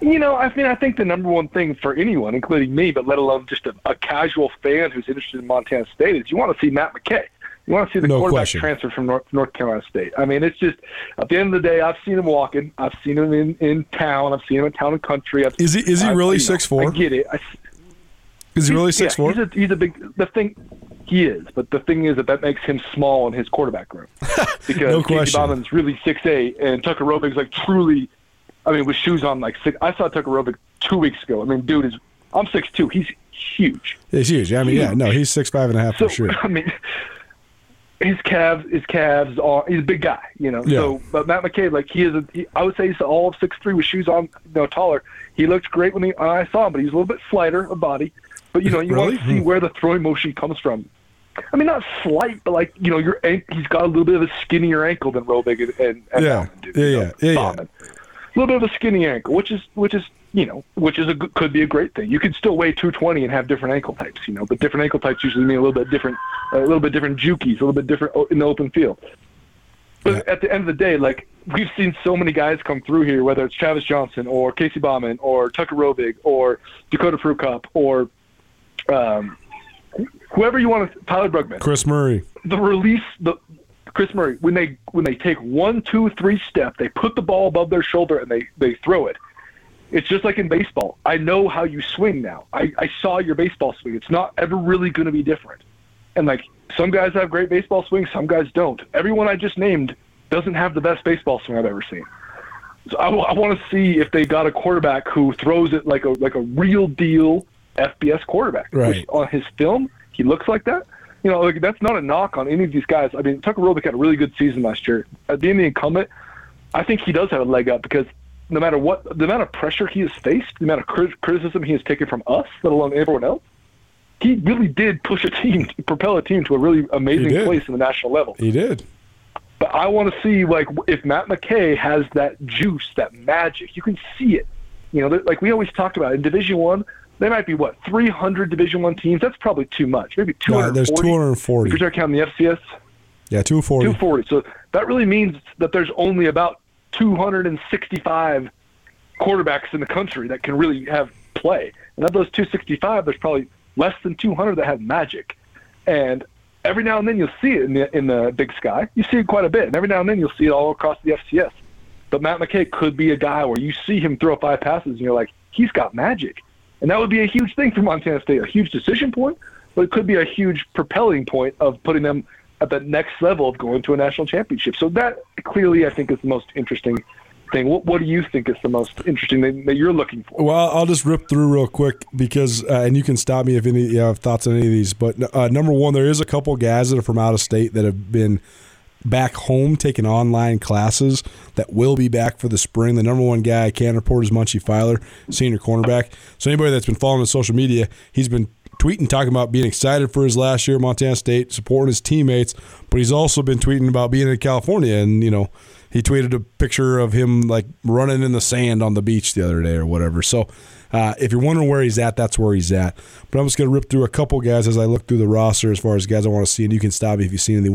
You know, I mean, I think the number one thing for anyone, including me, but let alone just a casual fan who's interested in Montana State, is you want to see Matt McKay. You want to see the quarterback transfer from North Carolina State. I mean, it's just, at the end of the day, I've seen him walking. I've seen him in town. I've seen him in town and country. Is he really 6'4"? I get it. Is he really 6'4"? He's a big – the thing – he is. But the thing is that makes him small in his quarterback room. Because no question. Because Bowman's really 6'8", and Tucker Robick's like truly – I mean, with shoes on, like six. I saw Tucker Robick 2 weeks ago. I mean, dude is. I'm 6'2". He's huge. He's huge. I mean, yeah, no, he's 6'5" and a half for sure. I mean, his calves are. He's a big guy, you know. Yeah. So, but Matt McCabe, like he is. I would say he's all of 6'3" with shoes on. No taller. He looked great when I saw him, but he's a little bit slighter of body. But you know, you want to see where the throwing motion comes from. I mean, not slight, but like, you know, he's got a little bit of a skinnier ankle than Robick and Bauman, dude, yeah. A little bit of a skinny ankle, which is could be a great thing. You could still weigh 220 and have different ankle types, you know. But different ankle types usually mean a little bit different jukies, a little bit different in the open field. But at the end of the day, like we've seen so many guys come through here, whether it's Travis Johnson or Casey Bauman or Tucker Robick or Dakota Prukop or whoever you want to, Tyler Brugman, Chris Murray, Chris Murray, when they take 1, 2, 3 step, they put the ball above their shoulder and they throw it. It's just like in baseball. I know how you swing now. I saw your baseball swing. It's not ever really going to be different. And, like, some guys have great baseball swings. Some guys don't. Everyone I just named doesn't have the best baseball swing I've ever seen. So I want to see if they got a quarterback who throws it like a real deal FBS quarterback. Right. Which on his film, he looks like that. You know, like, that's not a knock on any of these guys. I mean, Tucker Robick had a really good season last year. Being the incumbent, I think he does have a leg up because no matter what, the amount of pressure he has faced, the amount of criticism he has taken from us, let alone everyone else, he really did propel a team to a really amazing place in the national level. He did. But I want to see, like, if Matt McKay has that juice, that magic. You can see it. You know, like we always talked about in Division I, there might be, 300 Division I teams? That's probably too much. Maybe 240. No, there's 240. If you're counting the FCS? Yeah, 240. 240. So that really means that there's only about 265 quarterbacks in the country that can really have play. And of those 265, there's probably less than 200 that have magic. And every now and then you'll see it in the Big Sky. You see it quite a bit. And every now and then you'll see it all across the FCS. But Matt McKay could be a guy where you see him throw 5 passes and you're like, he's got magic. And that would be a huge thing for Montana State, a huge decision point, but it could be a huge propelling point of putting them at the next level of going to a national championship. So that clearly, I think, is the most interesting thing. What do you think is the most interesting thing that you're looking for? Well, I'll just rip through real quick because, and you can stop me if you have thoughts on any of these, but number one, there is a couple guys that are from out of state that have been back home taking online classes that will be back for the spring. The number one guy I can report is Munchie Filer, senior cornerback. So anybody that's been following his social media, he's been tweeting, talking about being excited for his last year at Montana State, supporting his teammates, but he's also been tweeting about being in California. And, you know, he tweeted a picture of him, like, running in the sand on the beach the other day or whatever. So if you're wondering where he's at, that's where he's at. But I'm just going to rip through a couple guys as I look through the roster as far as guys I want to see. And you can stop me if you've seen any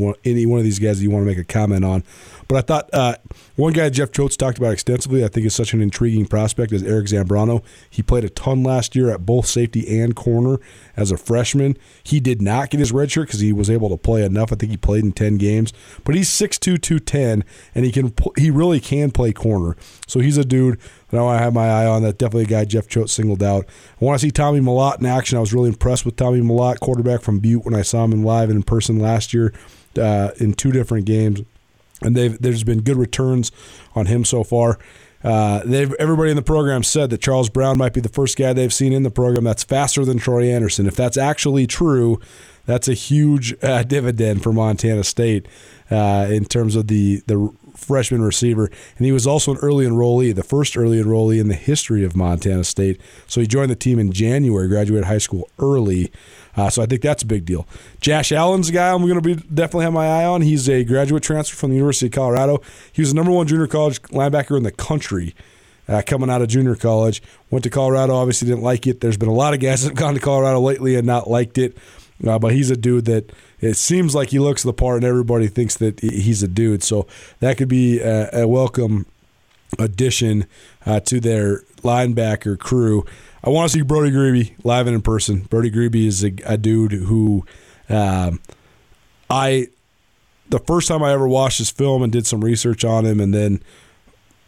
one of these guys that you want to make a comment on. But I thought one guy Jeff Choate talked about extensively, I think is such an intriguing prospect, is Eric Zambrano. He played a ton last year at both safety and corner as a freshman. He did not get his red shirt because he was able to play enough. I think he played in 10 games. But he's 6'2", 210, and he really can play corner. So he's a dude that I want to have my eye on. That definitely a guy Jeff Choate singled out. I want to see Tommy Mellott in action. I was really impressed with Tommy Mellott, quarterback from Butte, when I saw him live and in person last year in 2 different games. And there's been good returns on him so far. Everybody in the program said that Charles Brown might be the first guy they've seen in the program that's faster than Troy Andersen. If that's actually true, that's a huge dividend for Montana State in terms of the freshman receiver. And he was also an early enrollee, the first early enrollee in the history of Montana State. So he joined the team in January, graduated high school early. So I think that's a big deal. Josh Allen's a guy I'm going to definitely have my eye on. He's a graduate transfer from the University of Colorado. He was the number 1 junior college linebacker in the country coming out of junior college. Went to Colorado, obviously didn't like it. There's been a lot of guys that have gone to Colorado lately and not liked it. But he's a dude that it seems like he looks the part and everybody thinks that he's a dude. So that could be a welcome addition to their linebacker crew. I want to see Brody Grebe live and in person. Brody Grebe is a dude who the first time I ever watched his film and did some research on him and then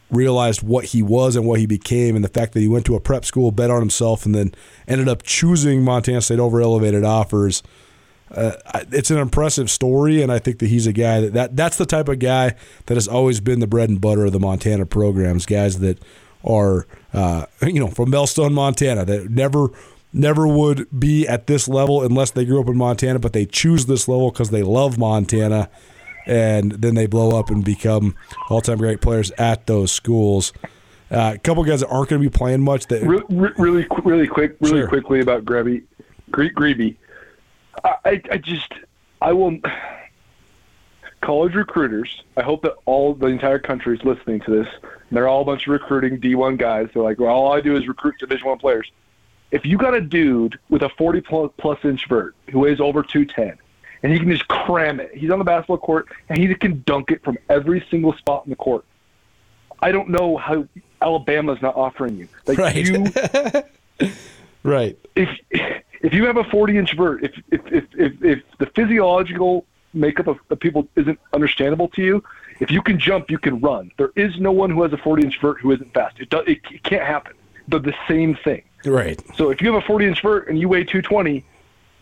realized what he was and what he became and the fact that he went to a prep school, bet on himself, and then ended up choosing Montana State over elevated offers. It's an impressive story, and I think that he's a guy that's the type of guy that has always been the bread and butter of the Montana programs, guys that are from Bellstone, Montana, that never would be at this level unless they grew up in Montana, but they choose this level because they love Montana, and then they blow up and become all-time great players at those schools. A couple guys that aren't going to be playing much. That really quickly about Grebe. I will – college recruiters, I hope that the entire country is listening to this, and they're all a bunch of recruiting D1 guys. They're like, well, all I do is recruit Division I players. If you got a dude with a 40-plus inch vert who weighs over 210, and he can just cram it, he's on the basketball court, and he can dunk it from every single spot in the court, I don't know how Alabama's not offering you. Right. If you have a 40-inch vert, if the physiological makeup of people isn't understandable to you, if you can jump, you can run. There is no one who has a 40-inch vert who isn't fast. It can't happen. They're the same thing. Right. So if you have a 40-inch vert and you weigh 220,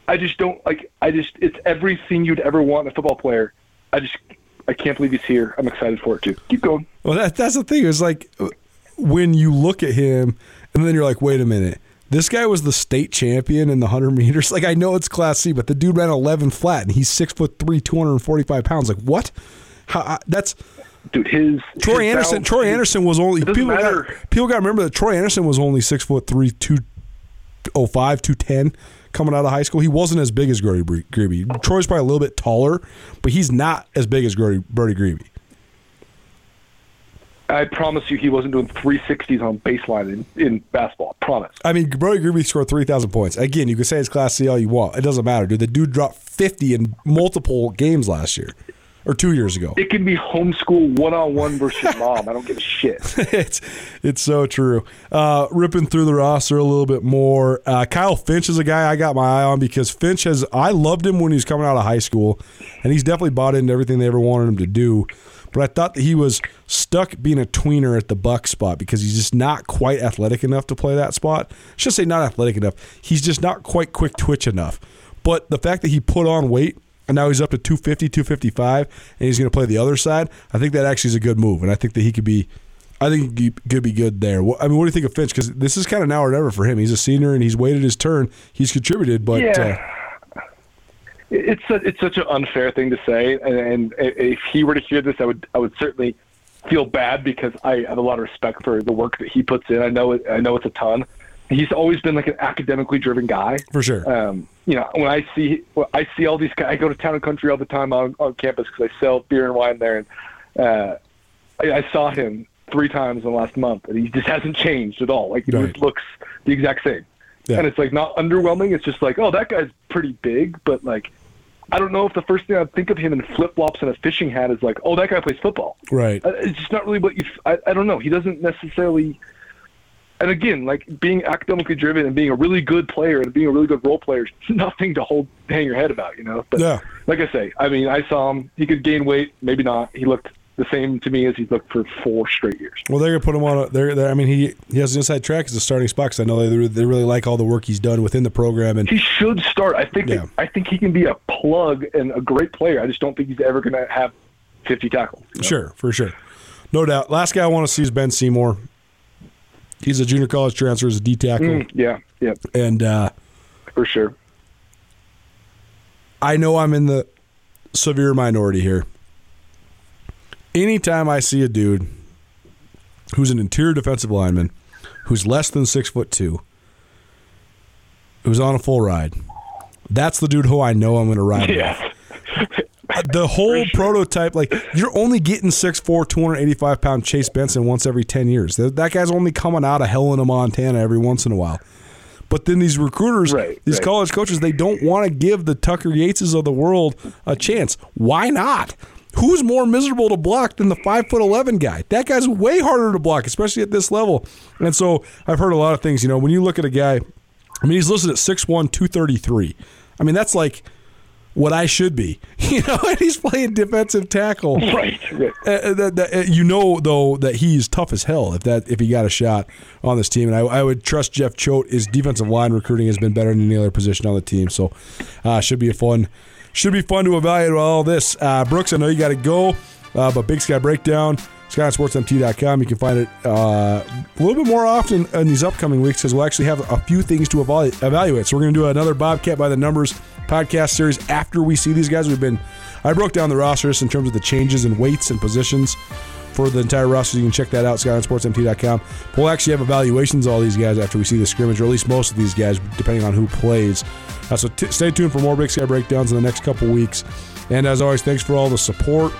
it's everything you'd ever want in a football player. I can't believe he's here. I'm excited for it too. Keep going. Well, that's the thing. It's like when you look at him and then you're like, wait a minute. This guy was the state champion in the 100 meters. Like, I know it's Class C, but the dude ran 11 flat, and he's 6'3", 245 pounds. Like, what? Troy Andersen was only. People got to remember that Troy Andersen was only 6'3", 205, 210 coming out of high school. He wasn't as big as Brody Grebe. Troy's probably a little bit taller, but he's not as big as Brody Grebe. I promise you he wasn't doing 360s on baseline in basketball. I promise. I mean, Brody Grebe scored 3,000 points. Again, you can say it's Class C all you want. It doesn't matter, dude. The dude dropped 50 in multiple games last year or 2 years ago. It can be homeschool one-on-one versus your mom. I don't give a shit. It's so true. Ripping through the roster a little bit more. Kyle Finch is a guy I got my eye on because Finch I loved him when he was coming out of high school, and he's definitely bought into everything they ever wanted him to do. But I thought that he was stuck being a tweener at the Buck spot because he's just not quite athletic enough to play that spot. I should say not athletic enough. He's just not quite quick twitch enough. But the fact that he put on weight and now he's up to 250, 255, and he's going to play the other side, I think that actually is a good move. And I think that he could be good there. I mean, what do you think of Finch? Because this is kind of now or never for him. He's a senior and he's waited his turn. He's contributed, but It's such an unfair thing to say, and if he were to hear this, I would certainly feel bad because I have a lot of respect for the work that he puts in. I know it's a ton. He's always been like an academically driven guy, for sure. When I see all these guys, I go to Town and Country all the time on campus because I sell beer and wine there, and I saw him 3 times in the last month, and he just hasn't changed at all. Like he just looks the exact same. Yeah. And it's like not underwhelming. It's just like, oh, that guy's pretty big, but like, I don't know if the first thing I think of him in flip-flops and a fishing hat is like, oh, that guy plays football. Right. It's just not really what you. I don't know. He doesn't necessarily. And again, like being academically driven and being a really good player and being a really good role player is nothing to hang your head about, you know. But like I say, I mean, I saw him. He could gain weight, maybe not. He looked the same to me as he's looked for 4 straight years. Well, they're gonna put him on. I mean, he has an inside track as a starting spot because I know they really like all the work he's done within the program, and he should start. I think. Yeah. I think he can be a plug and a great player. I just don't think he's ever gonna have 50 tackles. You know? Sure, for sure, no doubt. Last guy I want to see is Ben Seymour. He's a junior college transfer, as a D tackle. And for sure, I know I'm in the severe minority here. Anytime I see a dude who's an interior defensive lineman, who's less than 6'2", who's on a full ride, that's the dude who I know I'm going to ride with. The whole prototype, like you're only getting 6'4", 285 pound Chase Benson once every 10 years. That guy's only coming out of Helena, Montana every once in a while. But then these recruiters, these college coaches, they don't want to give the Tucker Yateses of the world a chance. Why not? Who's more miserable to block than the 5'11" guy? That guy's way harder to block, especially at this level. And so I've heard a lot of things. You know, when you look at a guy, I mean, he's listed at 6'1", 233. I mean, that's like what I should be. You know, and he's playing defensive tackle. Right. You know, though, that he's tough as hell if he got a shot on this team. And I would trust Jeff Choate. His defensive line recruiting has been better than any other position on the team. So should be a fun. Should be fun to evaluate all this. Brooks, I know you got to go, but Big Sky Breakdown, SkylineSportsMT.com. You can find it a little bit more often in these upcoming weeks because we'll actually have a few things to evaluate. So we're going to do another Bobcat by the Numbers podcast series after we see these guys. I broke down the roster just in terms of the changes in weights and positions for the entire roster. You can check that out, SkylineSportsMT.com. We'll actually have evaluations of all these guys after we see the scrimmage, or at least most of these guys, depending on who plays. So stay tuned for more Big Sky Breakdowns in the next couple weeks. And as always, thanks for all the support.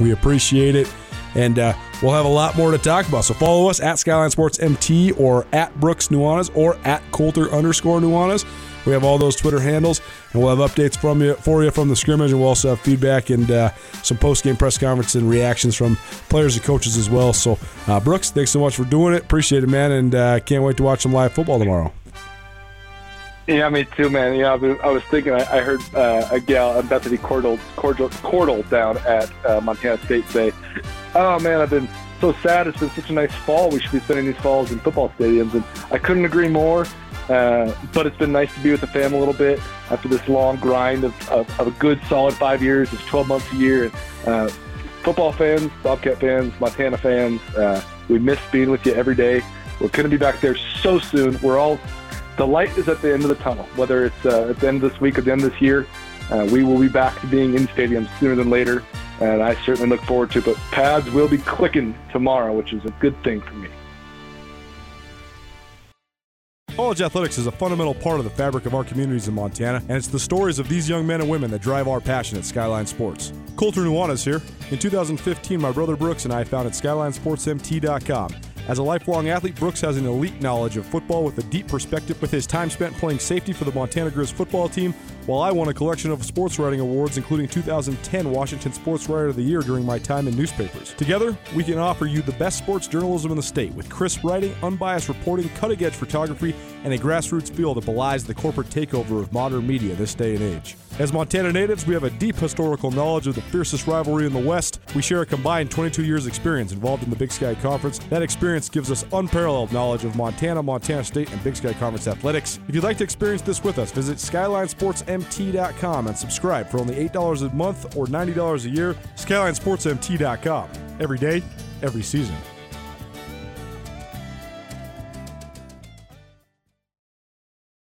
We appreciate it. And we'll have a lot more to talk about. So follow us at Skyline Sports MT or at Brooks Nuanez or at Colter_Nuanez. We have all those Twitter handles. And we'll have updates for you from the scrimmage. And we'll also have feedback and some post-game press conference and reactions from players and coaches as well. So, Brooks, thanks so much for doing it. Appreciate it, man. And can't wait to watch some live football tomorrow. Yeah, me too, man. Yeah, I was thinking. I heard a gal, Bethany Cordell, down at Montana State say, "Oh man, I've been so sad. It's been such a nice fall. We should be spending these falls in football stadiums." And I couldn't agree more. But it's been nice to be with the fam a little bit after this long grind of a good, solid 5 years. It's 12 months a year. Football fans, Bobcat fans, Montana fans, we miss being with you every day. We're going to be back there so soon. We're all. The light is at the end of the tunnel, whether it's at the end of this week or the end of this year. We will be back to being in stadiums sooner than later, and I certainly look forward to it. But pads will be clicking tomorrow, which is a good thing for me. College athletics is a fundamental part of the fabric of our communities in Montana, and it's the stories of these young men and women that drive our passion at Skyline Sports. Colter Nuanez here. In 2015, my brother Brooks and I founded SkylineSportsMT.com. As a lifelong athlete, Brooks has an elite knowledge of football with a deep perspective with his time spent playing safety for the Montana Grizz football team, while I won a collection of sports writing awards, including 2010 Washington Sports Writer of the Year during my time in newspapers. Together, we can offer you the best sports journalism in the state with crisp writing, unbiased reporting, cutting-edge photography, and a grassroots feel that belies the corporate takeover of modern media this day and age. As Montana natives, we have a deep historical knowledge of the fiercest rivalry in the West. We share a combined 22 years experience involved in the Big Sky Conference. That experience gives us unparalleled knowledge of Montana, Montana State, and Big Sky Conference athletics. If you'd like to experience this with us, visit SkylineSportsMT.com and subscribe for only $8 a month or $90 a year. SkylineSportsMT.com. Every day, every season.